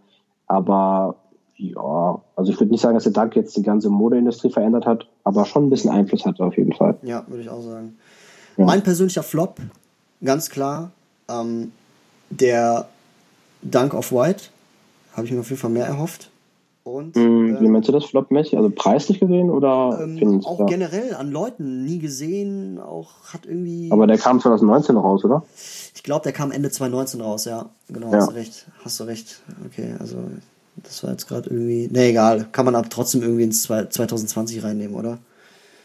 Aber ja, also ich würde nicht sagen, dass der Dunk jetzt die ganze Modeindustrie verändert hat, aber schon ein bisschen Einfluss hat auf jeden Fall. Ja, würde ich auch sagen. Ja. Mein persönlicher Flop, ganz klar, ähm, der Dunk Off-White, habe ich mir auf jeden Fall mehr erhofft. Und, mm, wie ähm, meinst du das, flopmäßig? Also preislich gesehen oder ähm, auch generell an Leuten nie gesehen, auch hat irgendwie. Aber der kam zwanzig neunzehn raus, oder? Ich glaube, der kam Ende zwanzig neunzehn raus, ja. Genau, ja. hast du recht. Hast du recht. Okay, also das war jetzt gerade irgendwie. Ne, egal. Kann man aber trotzdem irgendwie ins zwanzig zwanzig reinnehmen, oder?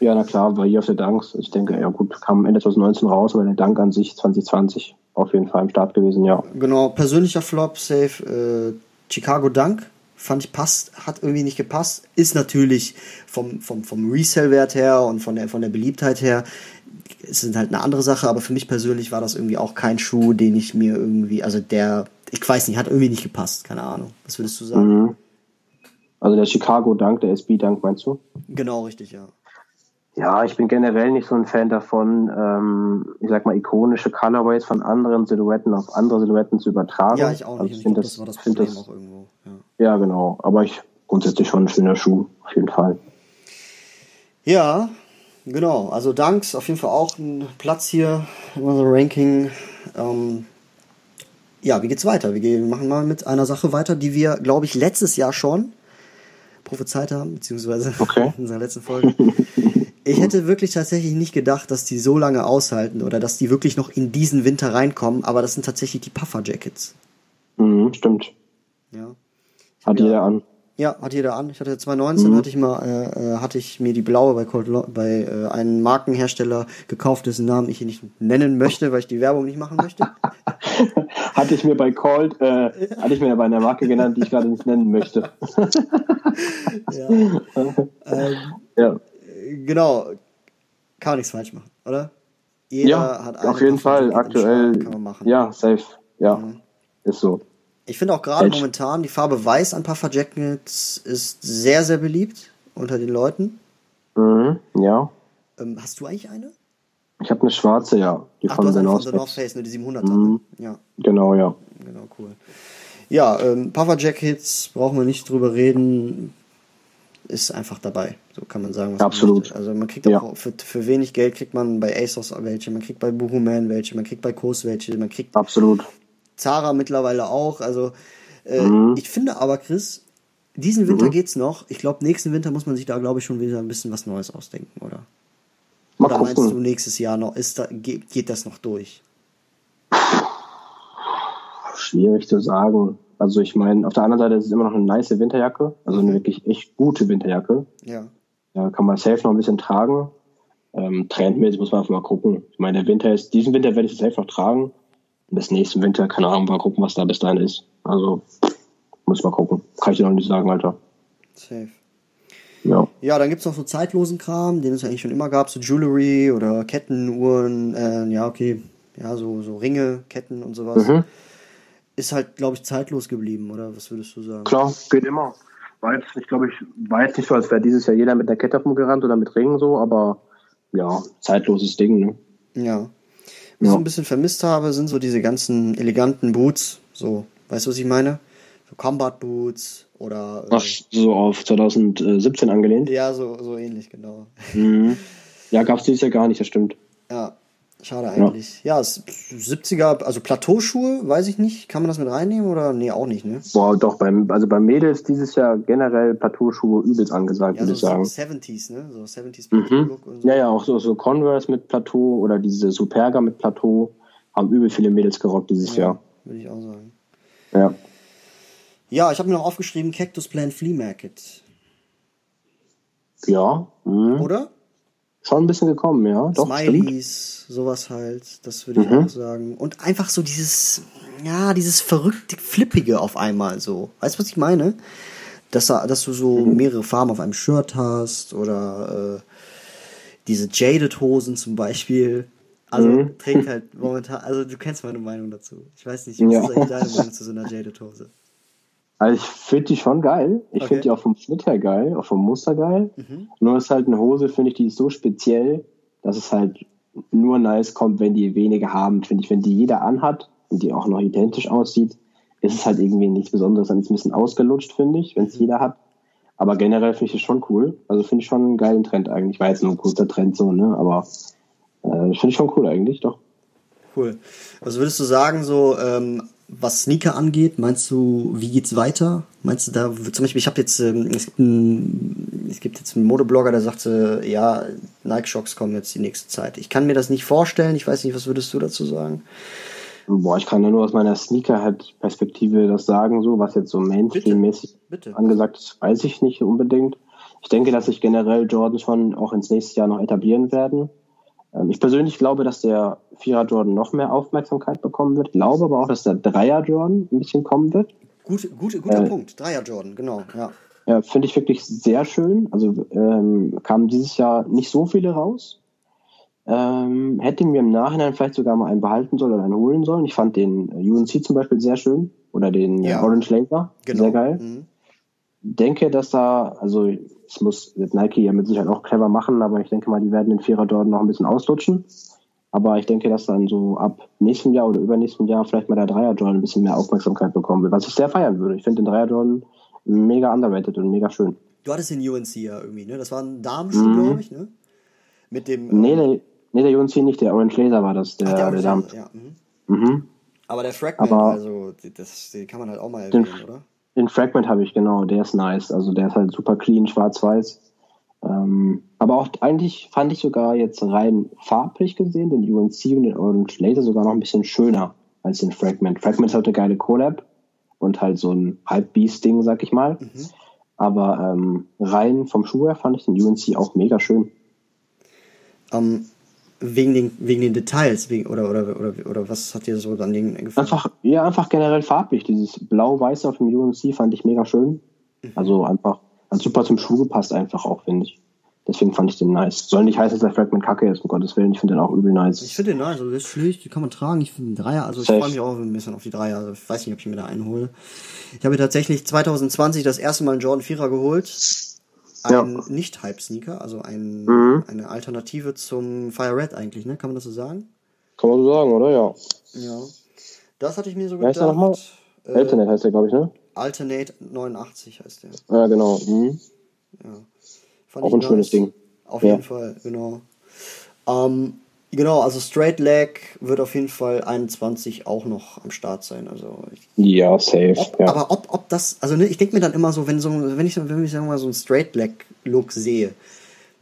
Ja, na klar, weil hier auf der Dunks, ich denke, ja gut, kam Ende zwanzig neunzehn raus, aber der Dunk an sich zwanzig zwanzig auf jeden Fall im Start gewesen, ja. Genau, persönlicher Flop, safe, äh, Chicago Dunk, fand ich passt, hat irgendwie nicht gepasst, ist natürlich vom, vom, vom Resell-Wert her und von der, von der Beliebtheit her, es sind halt eine andere Sache, aber für mich persönlich war das irgendwie auch kein Schuh, den ich mir irgendwie, also der, ich weiß nicht, hat irgendwie nicht gepasst, keine Ahnung, was würdest du sagen? Mhm. Also der Chicago Dunk, der S B-Dunk meinst du? Genau, richtig, ja. Ja, ich bin generell nicht so ein Fan davon, ähm, ich sag mal, ikonische Colorways von anderen Silhouetten auf andere Silhouetten zu übertragen. Ja, ich auch nicht. Also ich finde das, das war das Problem das, auch irgendwo. Ja. ja, genau. Aber ich grundsätzlich schon ein schöner Schuh, auf jeden Fall. Ja, genau. Also Dunks, auf jeden Fall auch ein Platz hier in unserem Ranking. Ähm, ja, wie geht's weiter? Wir machen mal mit einer Sache weiter, die wir, glaube ich, letztes Jahr schon prophezeit haben, beziehungsweise okay. in unserer letzten Folge. Ich hätte wirklich tatsächlich nicht gedacht, dass die so lange aushalten oder dass die wirklich noch in diesen Winter reinkommen, aber das sind tatsächlich die Puffer-Jackets. Mhm, stimmt. Ja. Hat jeder an. Ja, hat jeder an. Ich hatte zwanzig neunzehn, mhm. hatte ich mal, äh, hatte ich mir die blaue bei, Cold, bei äh, einem Markenhersteller gekauft, dessen Namen ich hier nicht nennen möchte, weil ich die Werbung nicht machen möchte. hatte ich mir bei Cold, äh, hatte ich mir bei einer Marke genannt, die ich gerade nicht nennen möchte. ja. ähm, ja. Genau. Kann man nichts falsch machen, oder? Jeder ja, hat eine auf jeden Fall. Aktuell. Kann man machen. Ja, safe. Ja, mhm. ist so. Ich finde auch gerade momentan die Farbe Weiß an Puffer-Jackets ist sehr, sehr beliebt unter den Leuten. Mhm, ja. Ähm, hast du eigentlich eine? Ich habe eine schwarze, ja. Die Ach, von du hast eine von The North Face, ne, die siebenhunderter. Mhm. Ja. Genau, ja. Genau, cool. Ja, ähm, Puffer-Jackets, brauchen wir nicht drüber reden, ist einfach dabei. So kann man sagen. Was Absolut. Man also man kriegt ja. auch für, für wenig Geld kriegt man bei ASOS welche, man kriegt bei Boohoo Man welche, man kriegt bei Kos welche, man kriegt... Absolut. Zara mittlerweile auch, also äh, mhm. ich finde aber, Chris, diesen Winter mhm. geht's noch. Ich glaube, nächsten Winter muss man sich da, glaube ich, schon wieder ein bisschen was Neues ausdenken, oder? Mal oder gucken. Meinst du, nächstes Jahr noch ist da, geht, geht das noch durch? Schwierig zu sagen. Also ich meine, auf der anderen Seite ist es immer noch eine nice Winterjacke, also eine mhm. wirklich echt gute Winterjacke. Ja. Da kann man safe noch ein bisschen tragen. Ähm, trendmäßig muss man einfach mal gucken. Ich meine, der Winter ist, diesen Winter werde ich es safe noch tragen. Bis nächsten Winter, keine Ahnung, mal gucken, was da bis dahin ist. Also, muss mal gucken. Kann ich dir noch nicht sagen, Alter. Safe. Ja. Ja, dann gibt's noch so zeitlosen Kram, den es eigentlich schon immer gab, so Jewelry oder Ketten, Uhren, äh, ja, okay, ja, so, so Ringe, Ketten und sowas. Mhm. Ist halt, glaube ich, zeitlos geblieben, oder? Was würdest du sagen? Klar, geht immer. War jetzt, ich glaube, ich war jetzt nicht so, als wäre dieses Jahr jeder mit einer Kette rumgerannt oder mit Ringen so, aber ja, zeitloses Ding, ne? Ja. Was ich ja. so ein bisschen vermisst habe, sind so diese ganzen eleganten Boots. So, weißt du, was ich meine? So Combat Boots oder... Ach, so auf zwanzig siebzehn angelehnt? Ja, so, so ähnlich, genau. Mhm. Ja, gab es dieses Jahr gar nicht, das stimmt. Ja, schade eigentlich. Ja, ja siebziger, also Plateauschuhe, weiß ich nicht. Kann man das mit reinnehmen oder... Nee, auch nicht, ne? Boah, doch, beim, also bei Mädels dieses Jahr generell Plateauschuhe übelst angesagt, ja, würde so ich sagen. siebziger, ne? So siebziger Plateau-Look mhm. und so. Ja, ja, auch so, so Converse mit Plateau oder diese Superga mit Plateau haben übel viele Mädels gerockt dieses ja, Jahr. Würde ich auch sagen. Ja. Ja, ich habe mir noch aufgeschrieben, Cactus Plant Flea Market. Ja. Mh. Oder? Schon ein bisschen gekommen, ja. Doch, Smileys, stimmt. Sowas halt, das würde ich mhm. auch sagen. Und einfach so dieses, ja, dieses verrückte, flippige auf einmal so. Weißt du, was ich meine? Dass, dass du so mhm. mehrere Farben auf einem Shirt hast oder äh, diese Jaded-Hosen zum Beispiel. Also mhm. trägt halt momentan, also du kennst meine Meinung dazu. Ich weiß nicht, was ja. ist eigentlich deine Meinung zu so einer Jaded-Hose? Also ich finde die schon geil. Ich okay. finde die auch vom Schnitt her geil, auch vom Muster geil. Mhm. Nur ist halt eine Hose, finde ich, die ist so speziell, dass es halt nur nice kommt, wenn die wenige haben, finde ich. Wenn die jeder anhat und die auch noch identisch aussieht, ist es halt irgendwie nichts Besonderes. Dann ist es ein bisschen ausgelutscht, finde ich, wenn es mhm. jeder hat. Aber generell finde ich das schon cool. Also finde ich schon einen geilen Trend eigentlich. War jetzt nur ein kurzer Trend so, ne? Aber äh, finde ich schon cool eigentlich, doch. Cool. Also würdest du sagen, so... Ähm was Sneaker angeht, meinst du, wie geht's weiter? Meinst du da, zum Beispiel, ich habe jetzt, ähm, es, gibt einen, es gibt jetzt einen Modeblogger, der sagte, ja, Nike-Shocks kommen jetzt die nächste Zeit. Ich kann mir das nicht vorstellen, ich weiß nicht, was würdest du dazu sagen? Boah, ich kann ja nur aus meiner Sneaker-Perspektive das sagen, so, was jetzt so mainstream-mäßig bitte, bitte. angesagt ist, weiß ich nicht unbedingt. Ich denke, dass sich generell Jordan schon auch ins nächste Jahr noch etablieren werden. Ich persönlich glaube, dass der Vierer Jordan noch mehr Aufmerksamkeit bekommen wird. Glaube aber auch, dass der Dreier Jordan ein bisschen kommen wird. Gut, gut, guter äh, Punkt. Dreier Jordan, genau. Ja, ja, finde ich wirklich sehr schön. Also ähm, kamen dieses Jahr nicht so viele raus. Ähm, hätte mir im Nachhinein vielleicht sogar mal einen behalten sollen oder einen holen sollen. Ich fand den U N C zum Beispiel sehr schön. Oder den ja. Orange Laser. Genau. Sehr geil. Mhm. Denke, dass da, also es muss mit Nike ja mit Sicherheit auch clever machen, aber ich denke mal, die werden den Vierer Jordan noch ein bisschen auslutschen. Aber ich denke, dass dann so ab nächstem Jahr oder übernächstem Jahr vielleicht mal der Dreier Jordan ein bisschen mehr Aufmerksamkeit bekommen wird, was ich sehr feiern würde. Ich finde den Dreier Jordan mega underrated und mega schön. Du hattest den U N C ja irgendwie, ne? Das war ein Damenschuh, mhm. glaube ich, ne? Mit dem. Nee, ähm, der, nee, der U N C nicht, der Orange Laser war das, der, Ach, der, der Damen. Ja. Mhm. Mhm. Aber der Fragment, aber also das den kann man halt auch mal erwähnen, den, oder? Den Fragment habe ich, genau, der ist nice. Also der ist halt super clean, schwarz-weiß. Ähm, aber auch eigentlich fand ich sogar jetzt rein farblich gesehen den U N C und den Orange Laser sogar noch ein bisschen schöner als den Fragment. Fragment hat eine geile Collab und halt so ein Halb-Beast-Ding, sag ich mal. Mhm. Aber ähm, rein vom Schuhwear fand ich den U N C auch mega schön. Ähm, wegen den wegen den Details wegen, oder, oder oder oder was hat dir so an denen gefallen? Einfach ja einfach generell farblich. Dieses Blau-Weiß auf dem U N C fand ich mega schön. Mhm. Also einfach hat super zum Schuh gepasst einfach auch, finde ich. Deswegen fand ich den nice. Soll nicht heißen, dass der Fragment kacke ist, um Gottes Willen. Ich finde den auch übel nice. Ich finde den nice, also der ist schlicht, den kann man tragen. Ich finde den Dreier, also ich freue mich auch ein bisschen auf die Dreier. Also ich weiß nicht, ob ich mir da einen hole. Ich habe tatsächlich zwanzig zwanzig das erste Mal einen Jordan Vierer geholt. Ein ja. Nicht-Hype-Sneaker, also ein, mhm. eine Alternative zum Fire Red eigentlich, ne? Kann man das so sagen? Kann man so sagen, oder? Ja. Ja. Das hatte ich mir so gedacht. Heißt der nochmal? Äh, Alternate heißt der, glaube ich, ne? Alternate neunundachtzig heißt der. Ja, genau. Mhm. Ja. Fand auch ein nice. Schönes Ding. Auf ja. jeden Fall, genau. Ähm, genau, also Straight Leg wird auf jeden Fall einundzwanzig auch noch am Start sein. Also ich, ja, safe. Ob, ja. Aber ob, ob das, also ne, ich denke mir dann immer so, wenn so, wenn ich, wenn ich sagen wir mal, so einen Straight Leg Look sehe,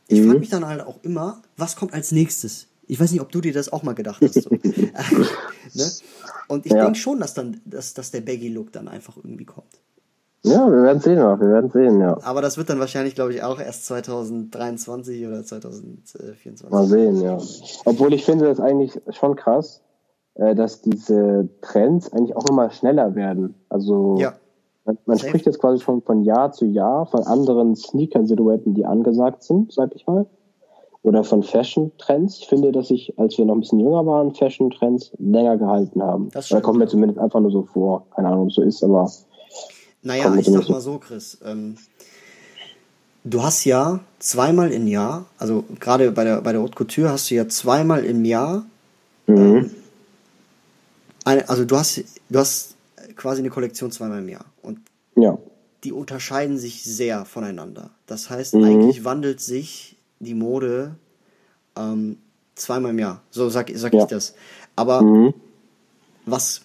ich mhm. frage mich dann halt auch immer, was kommt als nächstes? Ich weiß nicht, ob du dir das auch mal gedacht hast. So. Ne? Und ich ja. denke schon, dass dann, dass, dass der Baggy-Look dann einfach irgendwie kommt. Ja, wir werden sehen, wir werden sehen, ja. Aber das wird dann wahrscheinlich, glaube ich, auch erst zwanzig dreiundzwanzig oder zwanzig vierundzwanzig. Mal sehen, ja. Obwohl ich finde das eigentlich schon krass, dass diese Trends eigentlich auch immer schneller werden. Also ja. man, man spricht jetzt quasi schon von Jahr zu Jahr von anderen Sneaker-Silhouetten, die angesagt sind, sag ich mal. Oder von Fashion-Trends. Ich finde, dass sich, als wir noch ein bisschen jünger waren, Fashion-Trends länger gehalten haben. Das stimmt, da kommt mir ja. zumindest einfach nur so vor. Keine Ahnung, ob es so ist, aber... Naja, ich sag mal so, Chris, ähm, du hast ja zweimal im Jahr, also gerade bei der, bei der Haute Couture hast du ja zweimal im Jahr, ähm, eine, also du hast, du hast quasi eine Kollektion zweimal im Jahr. Und ja. die unterscheiden sich sehr voneinander. Das heißt, mhm. eigentlich wandelt sich... die Mode ähm, zweimal im Jahr, so sag, sag ja. ich das. Aber mhm. was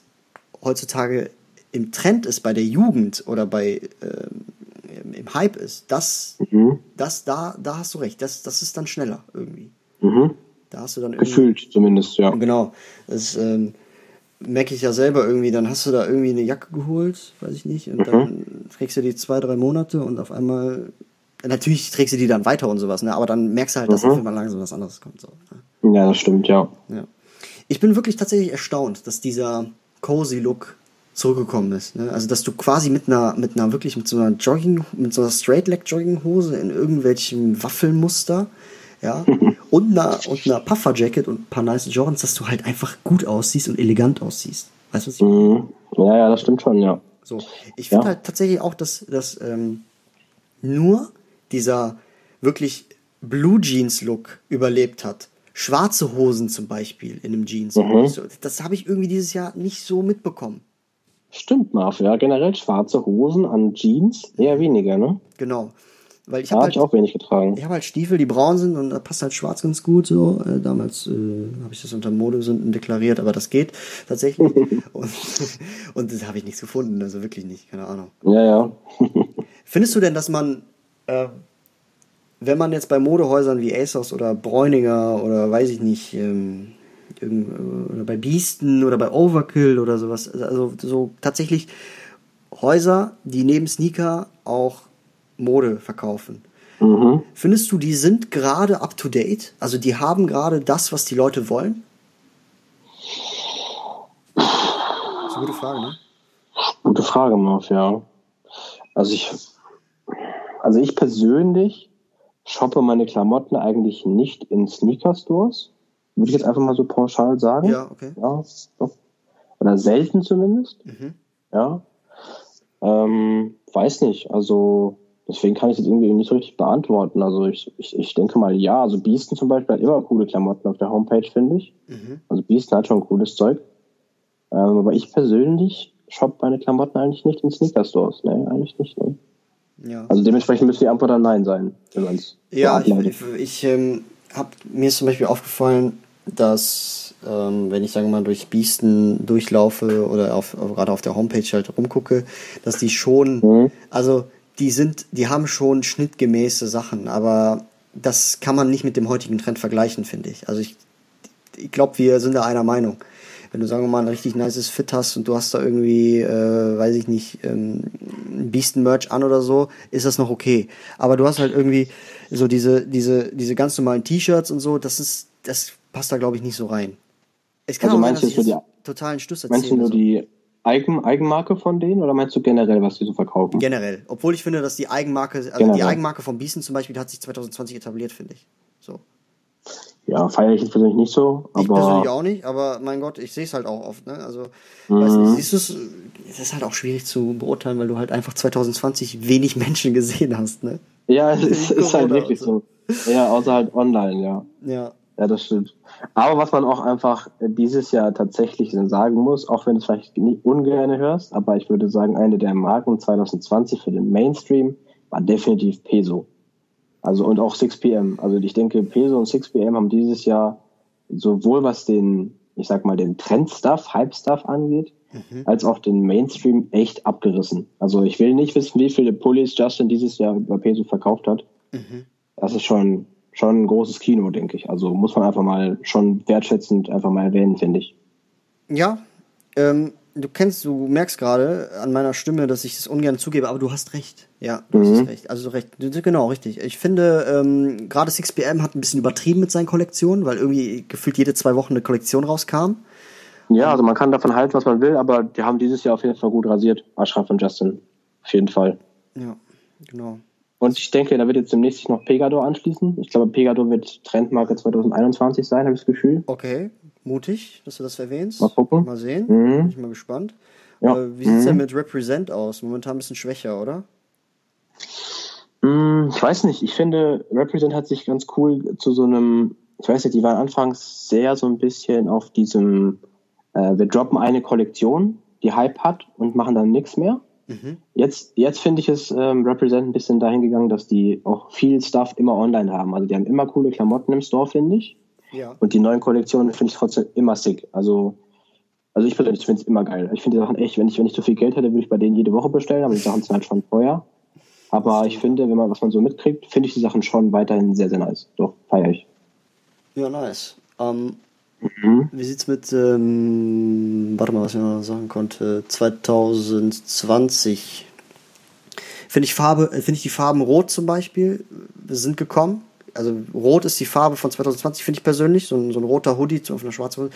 heutzutage im Trend ist bei der Jugend oder bei ähm, im Hype ist, das, mhm. das da, da hast du recht, das, das ist dann schneller irgendwie. Mhm. Da hast du dann gefühlt zumindest, ja. Genau, das ähm, merke ich ja selber irgendwie, dann hast du da irgendwie eine Jacke geholt, weiß ich nicht, und mhm. dann kriegst du die zwei, drei Monate und auf einmal... Natürlich trägst du die dann weiter und sowas, ne? Aber dann merkst du halt, dass mhm. irgendwann langsam was anderes kommt. So, ne? Ja, das stimmt, ja. ja. Ich bin wirklich tatsächlich erstaunt, dass dieser Cozy-Look zurückgekommen ist. Ne? Also, dass du quasi mit einer, mit einer wirklich mit so einer Jogging, mit so einer Straight-Leg-Jogging-Hose in irgendwelchem Waffelmuster, ja, und einer, und einer Puffer-Jacket und ein paar nice Jordans, dass du halt einfach gut aussiehst und elegant aussiehst. Weißt du, was ich meine? Ja, ja, das stimmt schon, ja. So, ich finde ja. halt tatsächlich auch, dass, dass ähm, nur dieser wirklich Blue-Jeans-Look überlebt hat. Schwarze Hosen zum Beispiel in einem Jeans. Mhm. Das habe ich irgendwie dieses Jahr nicht so mitbekommen. Stimmt, Marv. Ja, generell schwarze Hosen an Jeans eher weniger, ne? Genau. Weil ich habe hab halt, ich auch wenig getragen. Ich habe halt Stiefel, die braun sind und da passt halt schwarz ganz gut. So. Damals äh, habe ich das unter Modesünden deklariert, aber das geht tatsächlich. und, und das habe ich nichts gefunden, also wirklich nicht. Keine Ahnung. Ja, ja. Findest du denn, dass man wenn man jetzt bei Modehäusern wie ASOS oder Bräuninger oder weiß ich nicht, ähm, oder bei Biesten oder bei Overkill oder sowas, also so tatsächlich Häuser, die neben Sneaker auch Mode verkaufen. Mhm. Findest du, die sind gerade up to date? Also die haben gerade das, was die Leute wollen? Das ist eine gute Frage, ne? Gute Frage, Marv, ja. Also ich... Also ich persönlich shoppe meine Klamotten eigentlich nicht in Sneaker-Stores. Würde ich jetzt einfach mal so pauschal sagen. Ja, okay. Ja, so. Oder selten zumindest. Mhm. Ja. Ähm, weiß nicht. Also deswegen kann ich das irgendwie nicht so richtig beantworten. Also ich, ich, ich denke mal, ja. Also Biesten zum Beispiel hat immer coole Klamotten auf der Homepage, finde ich. Mhm. Also Biesten hat schon cooles Zeug. Ähm, aber ich persönlich shoppe meine Klamotten eigentlich nicht in Sneaker-Stores. Ne, eigentlich nicht, ne. Ja. Also dementsprechend müsste die Antwort dann Nein sein. Wenn ja, ich, ich, ich ähm, habe mir ist zum Beispiel aufgefallen, dass, ähm, wenn ich, sagen wir mal, durch Biesten durchlaufe oder auf, auf, gerade auf der Homepage halt rumgucke, dass die schon, mhm. also die sind, die haben schon schnittgemäße Sachen, aber das kann man nicht mit dem heutigen Trend vergleichen, finde ich. Also ich, ich glaube, wir sind da einer Meinung. Wenn du, sagen wir mal, ein richtig nices Fit hast und du hast da irgendwie, äh, weiß ich nicht, ähm, Biesten-Merch an oder so, ist das noch okay. Aber du hast halt irgendwie so diese, diese, diese ganz normalen T-Shirts und so, das ist, das passt da, glaube ich, nicht so rein. Es kann also auch sein, dass ich jetzt totalen Stuss erzähle. Meinst du nur so die Eigen, Eigenmarke von denen oder meinst du generell, was die so verkaufen? Generell. Obwohl ich finde, dass die Eigenmarke, also generell. Die Eigenmarke von Biesten zum Beispiel, hat sich zwanzig zwanzig etabliert, finde ich. So. Ja, feiere ich persönlich nicht so. Aber ich persönlich auch nicht, aber mein Gott, ich sehe es halt auch oft. Ne? Also, mhm. weiß nicht, siehst du's, das ist halt auch schwierig zu beurteilen, weil du halt einfach zwanzig zwanzig wenig Menschen gesehen hast. Ne? Ja, es ist, ist halt wirklich so. so. Ja, außer halt online, ja. Ja. Ja, das stimmt. Aber was man auch einfach dieses Jahr tatsächlich sagen muss, auch wenn du es vielleicht nicht ungern hörst, aber ich würde sagen, eine der Marken zwanzig zwanzig für den Mainstream war definitiv Peso. Also und auch sechs P M. Also ich denke, Peso und sechs P M haben dieses Jahr sowohl was den, ich sag mal, den Trend-Stuff, Hype-Stuff angeht, mhm. als auch den Mainstream echt abgerissen. Also ich will nicht wissen, wie viele Pullis Justin dieses Jahr bei Peso verkauft hat. Mhm. Das ist schon... schon ein großes Kino, denke ich. Also muss man einfach mal schon wertschätzend einfach mal erwähnen, finde ich. Ja, ähm, du kennst, du merkst gerade an meiner Stimme, dass ich das ungern zugebe, aber du hast recht. Ja, du mhm. hast recht. Also recht. Genau, richtig. Ich finde, ähm, gerade sechs P M hat ein bisschen übertrieben mit seinen Kollektionen, weil irgendwie gefühlt jede zwei Wochen eine Kollektion rauskam. Ja, also man kann davon halten, was man will, aber die haben dieses Jahr auf jeden Fall gut rasiert. Ashraf und Justin. Auf jeden Fall. Ja, genau. Und ich denke, da wird jetzt demnächst sich noch Pegador anschließen. Ich glaube, Pegador wird Trendmarke zwanzig einundzwanzig sein, habe ich das Gefühl. Okay, mutig, dass du das erwähnst. Mal gucken. Mal sehen, mhm. bin ich mal gespannt. Ja. Äh, wie mhm. sieht es denn mit Represent aus? Momentan ein bisschen schwächer, oder? Ich weiß nicht. Ich finde, Represent hat sich ganz cool zu so einem, ich weiß nicht, die waren anfangs sehr so ein bisschen auf diesem, äh, wir droppen eine Kollektion, die Hype hat und machen dann nichts mehr. Jetzt, jetzt finde ich es ähm, Represent ein bisschen dahin gegangen, dass die auch viel Stuff immer online haben. Also die haben immer coole Klamotten im Store, finde ich. Ja. Und die neuen Kollektionen finde ich trotzdem immer sick. Also, also ich persönlich finde es immer geil. Ich finde die Sachen echt, wenn ich, wenn ich so viel Geld hätte, würde ich bei denen jede Woche bestellen, aber die Sachen sind halt schon teuer. Aber ich finde, wenn man was man so mitkriegt, finde ich die Sachen schon weiterhin sehr, sehr nice. Doch, feiere ich. Ja, nice. Um Mhm. Wie sieht's mit, ähm, warte mal, was ich noch sagen konnte, zwanzig zwanzig finde ich Farbe, finde ich die Farben Rot zum Beispiel sind gekommen. Also Rot ist die Farbe von zwanzig zwanzig, finde ich persönlich. So ein, so ein roter Hoodie auf einer schwarzen Hoodie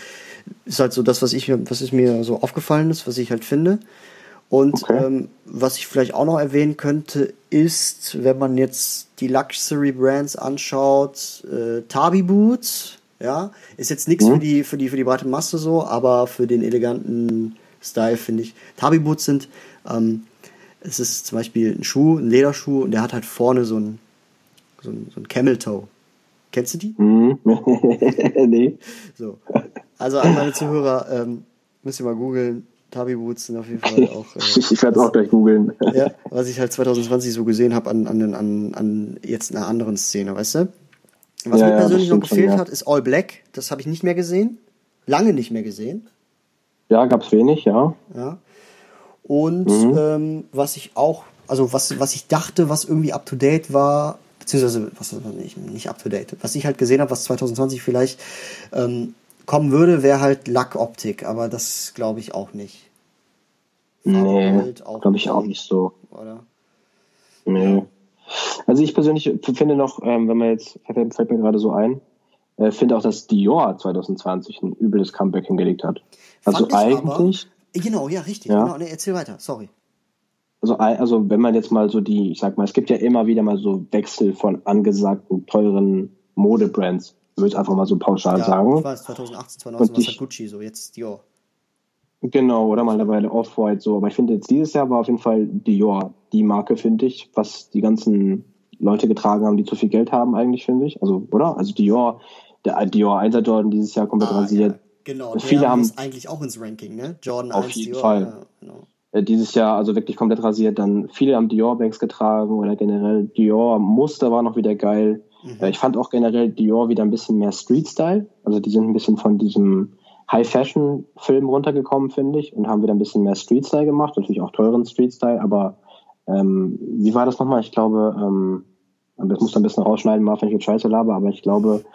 ist halt so das, was ich was ist mir so aufgefallen ist, was ich halt finde. Und okay. ähm, was ich vielleicht auch noch erwähnen könnte, ist, wenn man jetzt die Luxury Brands anschaut, äh, Tabi Boots. Ja, ist jetzt nichts mhm. für die für die für die breite Masse so, aber für den eleganten Style finde ich. Tabi Boots sind, ähm, es ist zum Beispiel ein Schuh, ein Lederschuh und der hat halt vorne so ein so ein, so ein Camel Toe. Kennst du die? Mhm. Nee. So, also an meine Zuhörer ähm, müsst ihr mal googeln. Tabi Boots sind auf jeden Fall auch. Äh, ich werde auch gleich googeln. Ja, was ich halt zwanzig zwanzig so gesehen habe an an den an an jetzt einer anderen Szene, weißt du? Was ja, mir persönlich ja, noch gefehlt schon, ja. hat, ist All Black. Das habe ich nicht mehr gesehen. Lange nicht mehr gesehen. Ja, gab's wenig, ja. ja. Und mhm. ähm, was ich auch, also was, was ich dachte, was irgendwie up-to-date war, beziehungsweise was nicht, nicht up-to-date, was ich halt gesehen habe, was zwanzig zwanzig vielleicht ähm, kommen würde, wäre halt Lackoptik. Aber das glaube ich auch nicht. Nee, halt glaube ich auch nicht so. Oder? Nee. Ja. Also ich persönlich finde noch, ähm, wenn man jetzt, fällt mir gerade so ein, äh, finde auch, dass Dior zwanzig zwanzig ein übles Comeback hingelegt hat. Also eigentlich... Aber, genau, ja, richtig. Ja. Genau, nee, erzähl weiter, sorry. Also, also wenn man jetzt mal so die, ich sag mal, es gibt ja immer wieder mal so Wechsel von angesagten, teuren Modebrands, würde ich einfach mal so pauschal ja, sagen. Ich weiß, zwanzig achtzehn, zwanzig neunzehn war es Gucci, so jetzt Dior. Genau, oder mittlerweile Off-White so. Aber ich finde jetzt dieses Jahr war auf jeden Fall Dior die Marke, finde ich, was die ganzen Leute getragen haben, die zu viel Geld haben eigentlich, finde ich. Also, oder? Also Dior, der Dior eins Jordan dieses Jahr komplett ah, rasiert. Ja. Genau, viele haben ist eigentlich auch ins Ranking, ne? Jordan eins Dior. Auf jeden Fall. Ja, genau. Dieses Jahr also wirklich komplett rasiert. Dann viele haben Dior-Bags getragen oder generell Dior-Muster war noch wieder geil. Mhm. Ich fand auch generell Dior wieder ein bisschen mehr Street-Style. Also die sind ein bisschen von diesem High-Fashion-Film runtergekommen, finde ich, und haben wieder ein bisschen mehr Street-Style gemacht. Natürlich auch teuren Street-Style, aber ähm, wie war das nochmal? Ich glaube, ähm, das muss ein bisschen rausschneiden, mal, wenn ich jetzt Scheiße laber, aber ich glaube,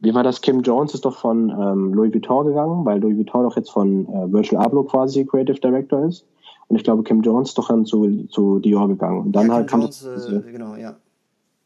wie war das? Kim Jones ist doch von ähm, Louis Vuitton gegangen, weil Louis Vuitton doch jetzt von äh, Virgil Abloh quasi Creative Director ist. Und ich glaube, Kim Jones ist doch dann zu, zu Dior gegangen. Und dann ja, halt Kim kam Jones, das, äh, genau, ja.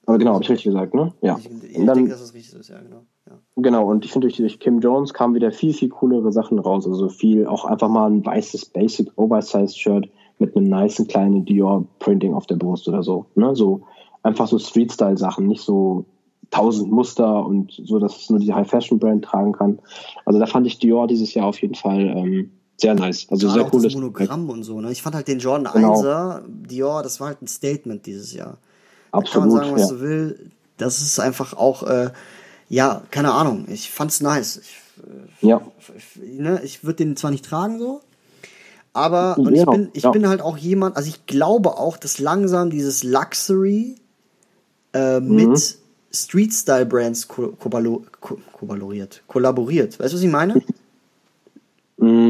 Aber genau, habe ich richtig gesagt, ne? Ja. Ich, ich und dann, denke, dass das richtig ist, ja, genau. Ja. Genau, und ich finde, durch, durch Kim Jones kamen wieder viel, viel coolere Sachen raus. Also viel, auch einfach mal ein weißes Basic Oversized-Shirt mit einem nice kleinen Dior-Printing auf der Brust oder so. Ne? So einfach so Street-Style-Sachen, nicht so tausend Muster und so, dass es nur die High-Fashion-Brand tragen kann. Also da fand ich Dior dieses Jahr auf jeden Fall ähm, sehr nice. Also ja, sehr cool. Das Monogramm und so, ne? Ich fand halt den Jordan einser, Dior, das war halt ein Statement dieses Jahr. Absolut. Da kann man sagen, was ja. du willst. Das ist einfach auch, äh, ja, keine Ahnung. Ich fand's nice. Ich, äh, ja. Ich, ne, ich würde den zwar nicht tragen so, aber und ich bin, ich ja. bin halt auch jemand, also ich glaube auch, dass langsam dieses Luxury äh, mhm. mit Street-Style-Brands ko- kobalo- ko- kobaloriert, kollaboriert. Weißt du, was ich meine?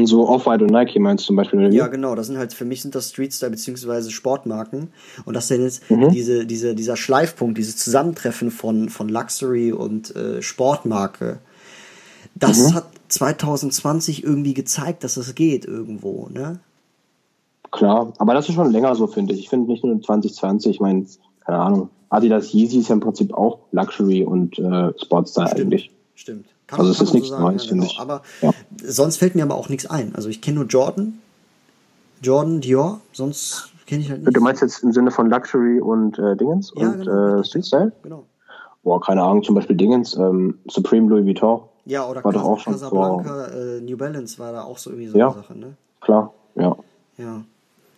So Off-White und Nike meinst du zum Beispiel? Oder wie? Ja, genau. Das sind halt, für mich sind das Streetstyle bzw. Sportmarken. Und das sind jetzt mhm. diese, diese, dieser Schleifpunkt, dieses Zusammentreffen von, von Luxury und äh, Sportmarke. Das mhm. hat zwanzig zwanzig irgendwie gezeigt, dass das geht irgendwo, ne? Klar, aber das ist schon länger so, finde ich. Ich finde nicht nur zwanzig zwanzig, ich meine, keine Ahnung. Adidas Yeezy ist ja im Prinzip auch Luxury und äh, Sportstyle stimmt. eigentlich. Stimmt. Kann, also es ist nichts so Neues, ja, finde genau. ich. Aber ja. sonst fällt mir aber auch nichts ein. Also ich kenne nur Jordan, Jordan, Dior, sonst kenne ich halt nichts. Du meinst jetzt im Sinne von Luxury und äh, Dingens ja, und genau. äh, Streetstyle? Genau. Boah, keine Ahnung, zum Beispiel Dingens, ähm, Supreme Louis Vuitton. Ja, oder war Cas- auch schon Casablanca, äh, New Balance war da auch so irgendwie so ja, eine Sache, ne? Klar, ja. Ja.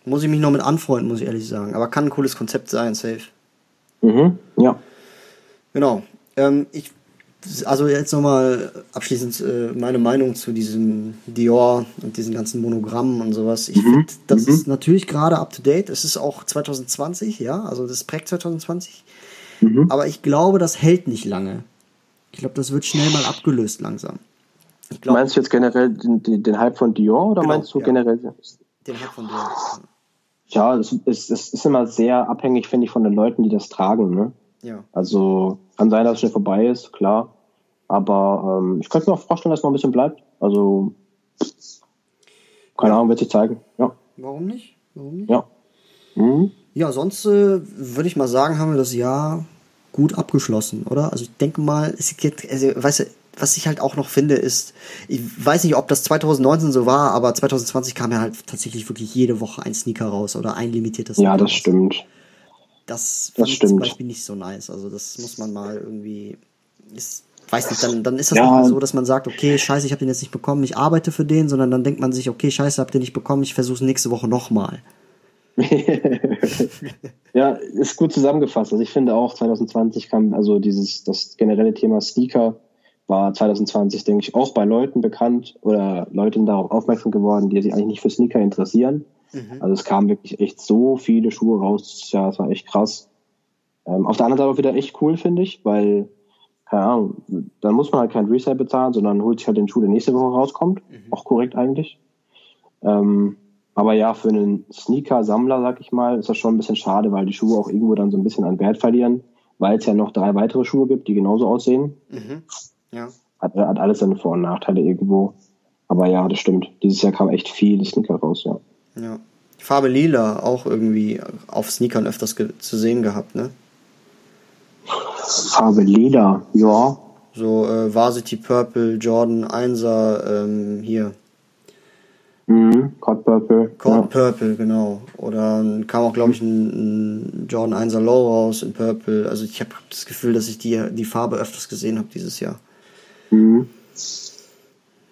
Muss ich mich noch mit anfreunden, muss ich ehrlich sagen. Aber kann ein cooles Konzept sein, safe. Mhm, ja. Genau. Ähm, ich Also jetzt nochmal abschließend äh, meine Meinung zu diesem Dior und diesen ganzen Monogrammen und sowas. Ich mhm. finde, das mhm. ist natürlich gerade up to date. Es ist auch zwanzig zwanzig, ja, also das prägt zwanzig zwanzig. Mhm. Aber ich glaube, das hält nicht lange. Ich glaube, das wird schnell mal abgelöst langsam. Ich glaub, meinst du jetzt generell den, den, den Hype von Dior oder genau, meinst du ja. generell den Hype von Dior? Ja, es ist, es ist immer sehr abhängig, finde ich, von den Leuten, die das tragen, ne? Ja. Also kann sein, dass es schnell vorbei ist, klar. Aber ähm, ich könnte mir auch vorstellen, dass es noch ein bisschen bleibt. Also, keine ja. Ahnung, wird sich zeigen. Ja. Warum nicht? Warum nicht? Ja, mhm. ja sonst äh, würde ich mal sagen, haben wir das Jahr gut abgeschlossen, oder? Also ich denke mal, es geht, also, weißt du, was ich halt auch noch finde, ist, ich weiß nicht, ob das zwanzig neunzehn so war, aber zwanzig zwanzig kam ja halt tatsächlich wirklich jede Woche ein Sneaker raus oder ein limitiertes Sneaker. Ja, das raus. Stimmt. Das fand das ich stimmt. zum Beispiel nicht so nice. Also das muss man mal irgendwie... Ist, weiß nicht, dann, dann ist das ja. mal so, dass man sagt, okay, scheiße, ich habe den jetzt nicht bekommen, ich arbeite für den, sondern dann denkt man sich, okay, scheiße, hab den nicht bekommen, ich versuche es nächste Woche nochmal. Ja, ist gut zusammengefasst. Also ich finde auch, zwanzig zwanzig kam, also dieses, das generelle Thema Sneaker war zwanzig zwanzig, denke ich, auch bei Leuten bekannt oder Leuten darauf aufmerksam geworden, die sich eigentlich nicht für Sneaker interessieren. Mhm. Also es kamen wirklich echt so viele Schuhe raus, ja, das war echt krass. Ähm, auf der anderen Seite auch wieder echt cool, finde ich, weil keine Ahnung, dann muss man halt kein Resale bezahlen, sondern holt sich halt den Schuh, der nächste Woche rauskommt. Mhm. Auch korrekt eigentlich. Ähm, aber ja, für einen Sneaker-Sammler, sag ich mal, ist das schon ein bisschen schade, weil die Schuhe auch irgendwo dann so ein bisschen an Wert verlieren, weil es ja noch drei weitere Schuhe gibt, die genauso aussehen. Mhm. Ja. Hat, hat alles seine Vor- und Nachteile irgendwo. Aber ja, das stimmt. Dieses Jahr kam echt viel Sneaker raus, ja. Ja. Die Farbe Lila auch irgendwie auf Sneakern öfters ge- zu sehen gehabt, ne? Farbe Leder, ja. So äh, Varsity Purple, Jordan einser, ähm, hier. Mhm, Cod Purple. Cod ja. Purple, genau. Oder ähm, kam auch, glaube ich, ein, ein Jordan einser Low raus in Purple. Also ich habe das Gefühl, dass ich die, die Farbe öfters gesehen habe dieses Jahr. Mhm.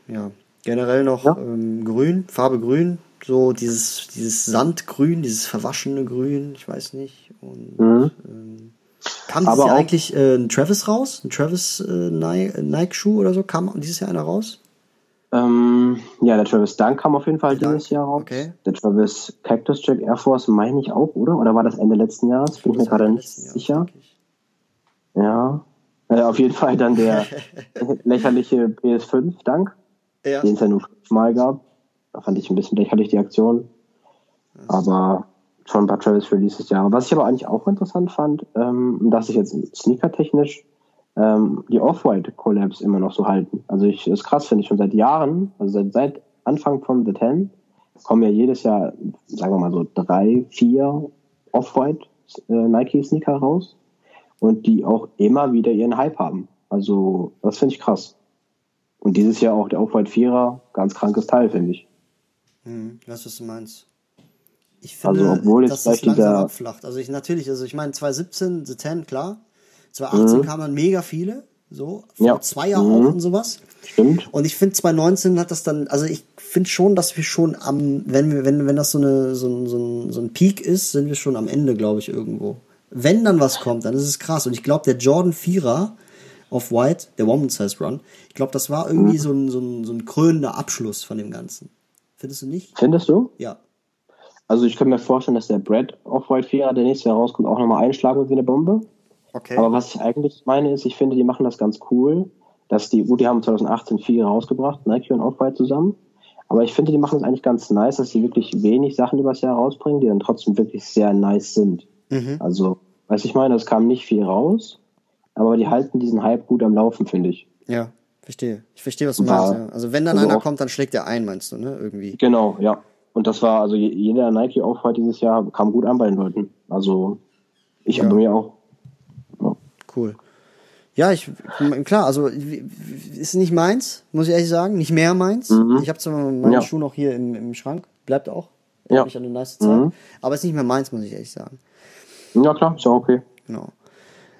Ja, generell noch ja. ähm, Grün, Farbe Grün. So dieses, dieses Sandgrün, dieses verwaschene Grün, ich weiß nicht. Und mhm. ähm, kam dieses aber Jahr eigentlich äh, ein Travis raus? Ein Travis äh, Nike-Schuh oder so? Kam dieses Jahr einer raus? Ähm, ja, der Travis Dunk kam auf jeden Fall der dieses Dunk. Jahr raus. Okay. Der Travis Cactus Jack Air Force meine ich auch, oder? Oder war das Ende letzten Jahres? Bin ich mir gerade nicht sicher. Ja. Ja, auf jeden Fall dann der lächerliche P S fünf Dank, ja, den es ja nur fünfmal gab. Da fand ich ein bisschen lächerlich, die Aktion. Aber schon ein paar Travis-Releases, ja. Was ich aber eigentlich auch interessant fand, ähm, dass ich jetzt sneakertechnisch ähm, die Off-White-Collabs immer noch so halten. Also ich, das ist krass, finde ich, schon seit Jahren, also seit, seit Anfang von The Ten, kommen ja jedes Jahr, sagen wir mal so, drei, vier Off-White-Nike-Sneaker äh, raus. Und die auch immer wieder ihren Hype haben. Also, das finde ich krass. Und dieses Jahr auch der Off-White Vierer, ganz krankes Teil, finde ich. Hm, ich weiß, was du meinst. Ich finde, also, obwohl dass das langsam dieser... abflacht. Also, ich natürlich, also ich meine, zwanzig siebzehn, The Ten, klar. zwanzig achtzehn mhm. kamen mega viele, so. Vor ja. zwei Jahren mhm. auch und sowas. Stimmt. Und ich finde, zwanzig neunzehn hat das dann, also ich finde schon, dass wir schon am, wenn wir, wenn, wenn das so, eine, so, ein, so, ein, so ein Peak ist, sind wir schon am Ende, glaube ich, irgendwo. Wenn dann was kommt, dann ist es krass. Und ich glaube, der Jordan Vierer Off-White, der Woman Size Run, ich glaube, das war irgendwie so ein, so, ein, so ein krönender Abschluss von dem Ganzen. Findest du nicht? Findest du? Ja. Also ich könnte mir vorstellen, dass der Brad Off-White Vierer, der nächstes Jahr rauskommt, auch nochmal einschlagen wird wie eine Bombe. Okay. Aber was ich eigentlich meine ist, ich finde, die machen das ganz cool, dass die, gut, die haben zwanzig achtzehn Vierer rausgebracht, Nike und Off-White zusammen. Aber ich finde, die machen es eigentlich ganz nice, dass sie wirklich wenig Sachen übers Jahr rausbringen, die dann trotzdem wirklich sehr nice sind. Mhm. Also, weiß ich meine, es kam nicht viel raus, aber die halten diesen Hype gut am Laufen, finde ich. Ja, verstehe. Ich verstehe, was du war, meinst. Ja. Also wenn dann also einer kommt, dann schlägt er ein, meinst du, ne? Irgendwie. Genau, ja. Und das war, also jeder Nike Off-White dieses Jahr kam gut an bei den Leuten. Also ich ja. habe mir auch. Ja. Cool. Ja, ich klar, also ist nicht meins, muss ich ehrlich sagen, nicht mehr meins. Mhm. Ich habe zwar meine ja. Schuhe noch hier im, im Schrank, bleibt auch. Ja. Hab ich eine nice Zeit. Mhm. Aber ist nicht mehr meins, muss ich ehrlich sagen. Ja klar, ist ja okay. Genau.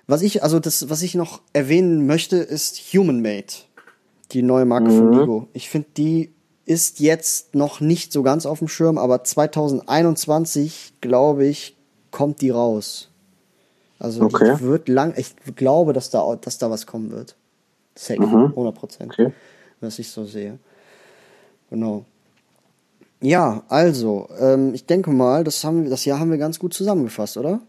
Was ich, also das, was ich noch erwähnen möchte, ist Human Made. Die neue Marke mhm. von Lego. Ich finde, die ist jetzt noch nicht so ganz auf dem Schirm, aber zwanzig einundzwanzig, glaube ich, kommt die raus. Also okay. die wird lang, ich glaube, dass da, dass da was kommen wird. Safe, mhm. hundert Prozent. Okay. Was ich so sehe. Genau. Ja, also, ähm, ich denke mal, das haben das Jahr haben wir ganz gut zusammengefasst, oder?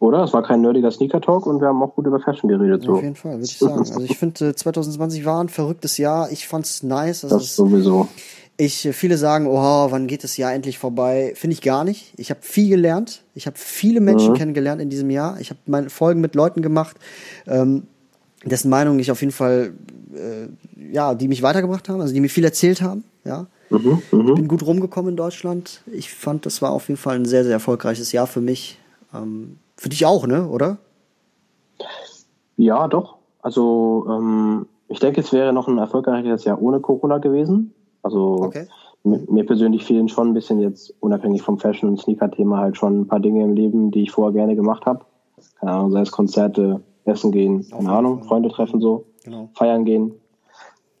Oder? Es war kein nerdiger Sneaker-Talk und wir haben auch gut über Fashion geredet. So. Auf jeden Fall, würde ich sagen. Also ich finde, zwanzig zwanzig war ein verrücktes Jahr. Ich fand's nice. Also das ist sowieso. Ich, viele sagen, oh, wann geht das Jahr endlich vorbei? Finde ich gar nicht. Ich habe viel gelernt. Ich habe viele Menschen mhm. kennengelernt in diesem Jahr. Ich habe meine Folgen mit Leuten gemacht, ähm, dessen Meinung ich auf jeden Fall, äh, ja, die mich weitergebracht haben, also die mir viel erzählt haben, ja. Mhm, ich bin gut rumgekommen in Deutschland. Ich fand, das war auf jeden Fall ein sehr, sehr erfolgreiches Jahr für mich. Ähm, Für dich auch, ne, oder? Ja, doch. Also, ähm, ich denke, es wäre noch ein erfolgreiches Jahr ohne Corona gewesen. Also, okay. m- mir persönlich fehlen schon ein bisschen jetzt, unabhängig vom Fashion- und Sneaker-Thema, halt schon ein paar Dinge im Leben, die ich vorher gerne gemacht habe. Keine Ahnung, sei es Konzerte, Essen gehen, keine Ahnung, Freunde treffen so, genau. Feiern gehen.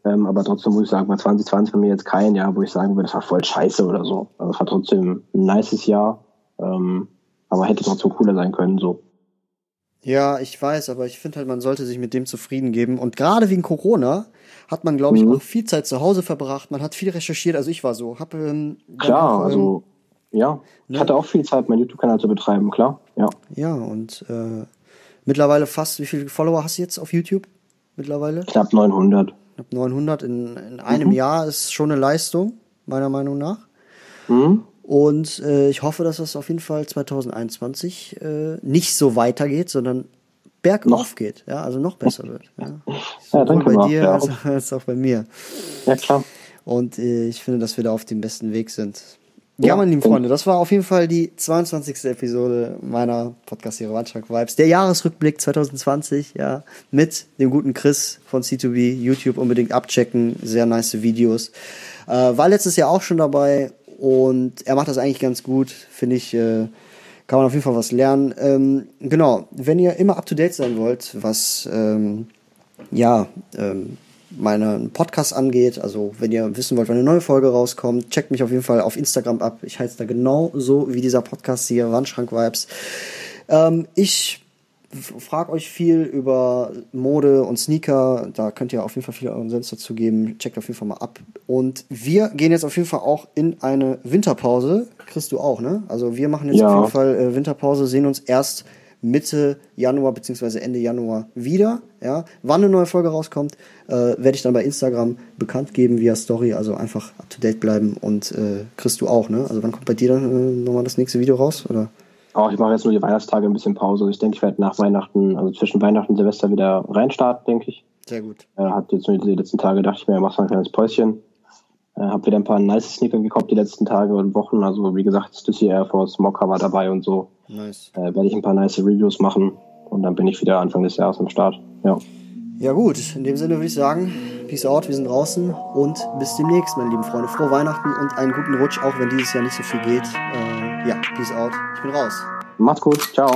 Ähm, aber trotzdem muss ich sagen, war zwanzig zwanzig bei mir jetzt kein Jahr, wo ich sagen würde, das war voll scheiße oder so. Also, es war trotzdem ein nices Jahr. Ähm, Aber hätte trotzdem cooler sein können, so. Ja, ich weiß, aber ich finde halt, man sollte sich mit dem zufrieden geben. Und gerade wegen Corona hat man, glaube ich, mhm. auch viel Zeit zu Hause verbracht. Man hat viel recherchiert, also ich war so. Hab, ähm, klar, auch, also, ähm, ja. Ich ne? hatte auch viel Zeit, meinen YouTube-Kanal zu betreiben, klar. Ja, ja und äh, mittlerweile fast, wie viele Follower hast du jetzt auf YouTube mittlerweile? Knapp neunhundert. Knapp neunhundert in, in einem mhm. Jahr ist schon eine Leistung, meiner Meinung nach. Mhm. Und äh, ich hoffe, dass das auf jeden Fall zwanzig einundzwanzig äh, nicht so weitergeht, sondern bergauf geht, ja, also noch besser wird. Ja, so ja danke. Bei dir ja. als, als auch bei mir. Ja, klar. Und äh, ich finde, dass wir da auf dem besten Weg sind. Ja, ja meine lieben Freunde, das war auf jeden Fall die zweiundzwanzigste Episode meiner Podcast-Serie Wandschrank-Vibes. Der Jahresrückblick zwanzig zwanzig, ja, mit dem guten Chris von C zwei B. YouTube unbedingt abchecken, sehr nice Videos. Äh, war letztes Jahr auch schon dabei. Und er macht das eigentlich ganz gut, finde ich, äh, kann man auf jeden Fall was lernen. Ähm, genau, wenn ihr immer up-to-date sein wollt, was ähm, ja, ähm, meinen Podcast angeht, also wenn ihr wissen wollt, wann eine neue Folge rauskommt, checkt mich auf jeden Fall auf Instagram ab. Ich heiße da genau so wie dieser Podcast hier, Wandschrank-Vibes. Ähm, ich frag euch viel über Mode und Sneaker, da könnt ihr auf jeden Fall viel euren Senf dazu geben, checkt auf jeden Fall mal ab. Und wir gehen jetzt auf jeden Fall auch in eine Winterpause, Chris, du auch, ne? Also wir machen jetzt ja. auf jeden Fall äh, Winterpause, sehen uns erst Mitte Januar bzw. Ende Januar wieder. Ja. Wann eine neue Folge rauskommt, äh, werde ich dann bei Instagram bekannt geben via Story. Also einfach up to date bleiben und äh, Chris, du auch, ne? Also wann kommt bei dir dann äh, nochmal das nächste Video raus? Oder? Auch ich mache jetzt nur die Weihnachtstage ein bisschen Pause. Ich denke, ich werde nach Weihnachten, also zwischen Weihnachten und Silvester wieder reinstarten, denke ich. Sehr gut. Äh, hat jetzt nur die letzten Tage gedacht, ich mir mach mal ein kleines Päuschen. Äh, hab wieder ein paar nice Sneaker gekauft die letzten Tage und Wochen. Also wie gesagt, Stüssy Air Force, Mokka war dabei und so. Nice. Äh, werde ich ein paar nice Reviews machen und dann bin ich wieder Anfang des Jahres am Start. Ja. Ja gut, in dem Sinne würde ich sagen, peace out, wir sind draußen und bis demnächst, meine lieben Freunde. Frohe Weihnachten und einen guten Rutsch, auch wenn dieses Jahr nicht so viel geht. Äh, ja, peace out, ich bin raus. Macht's gut, ciao.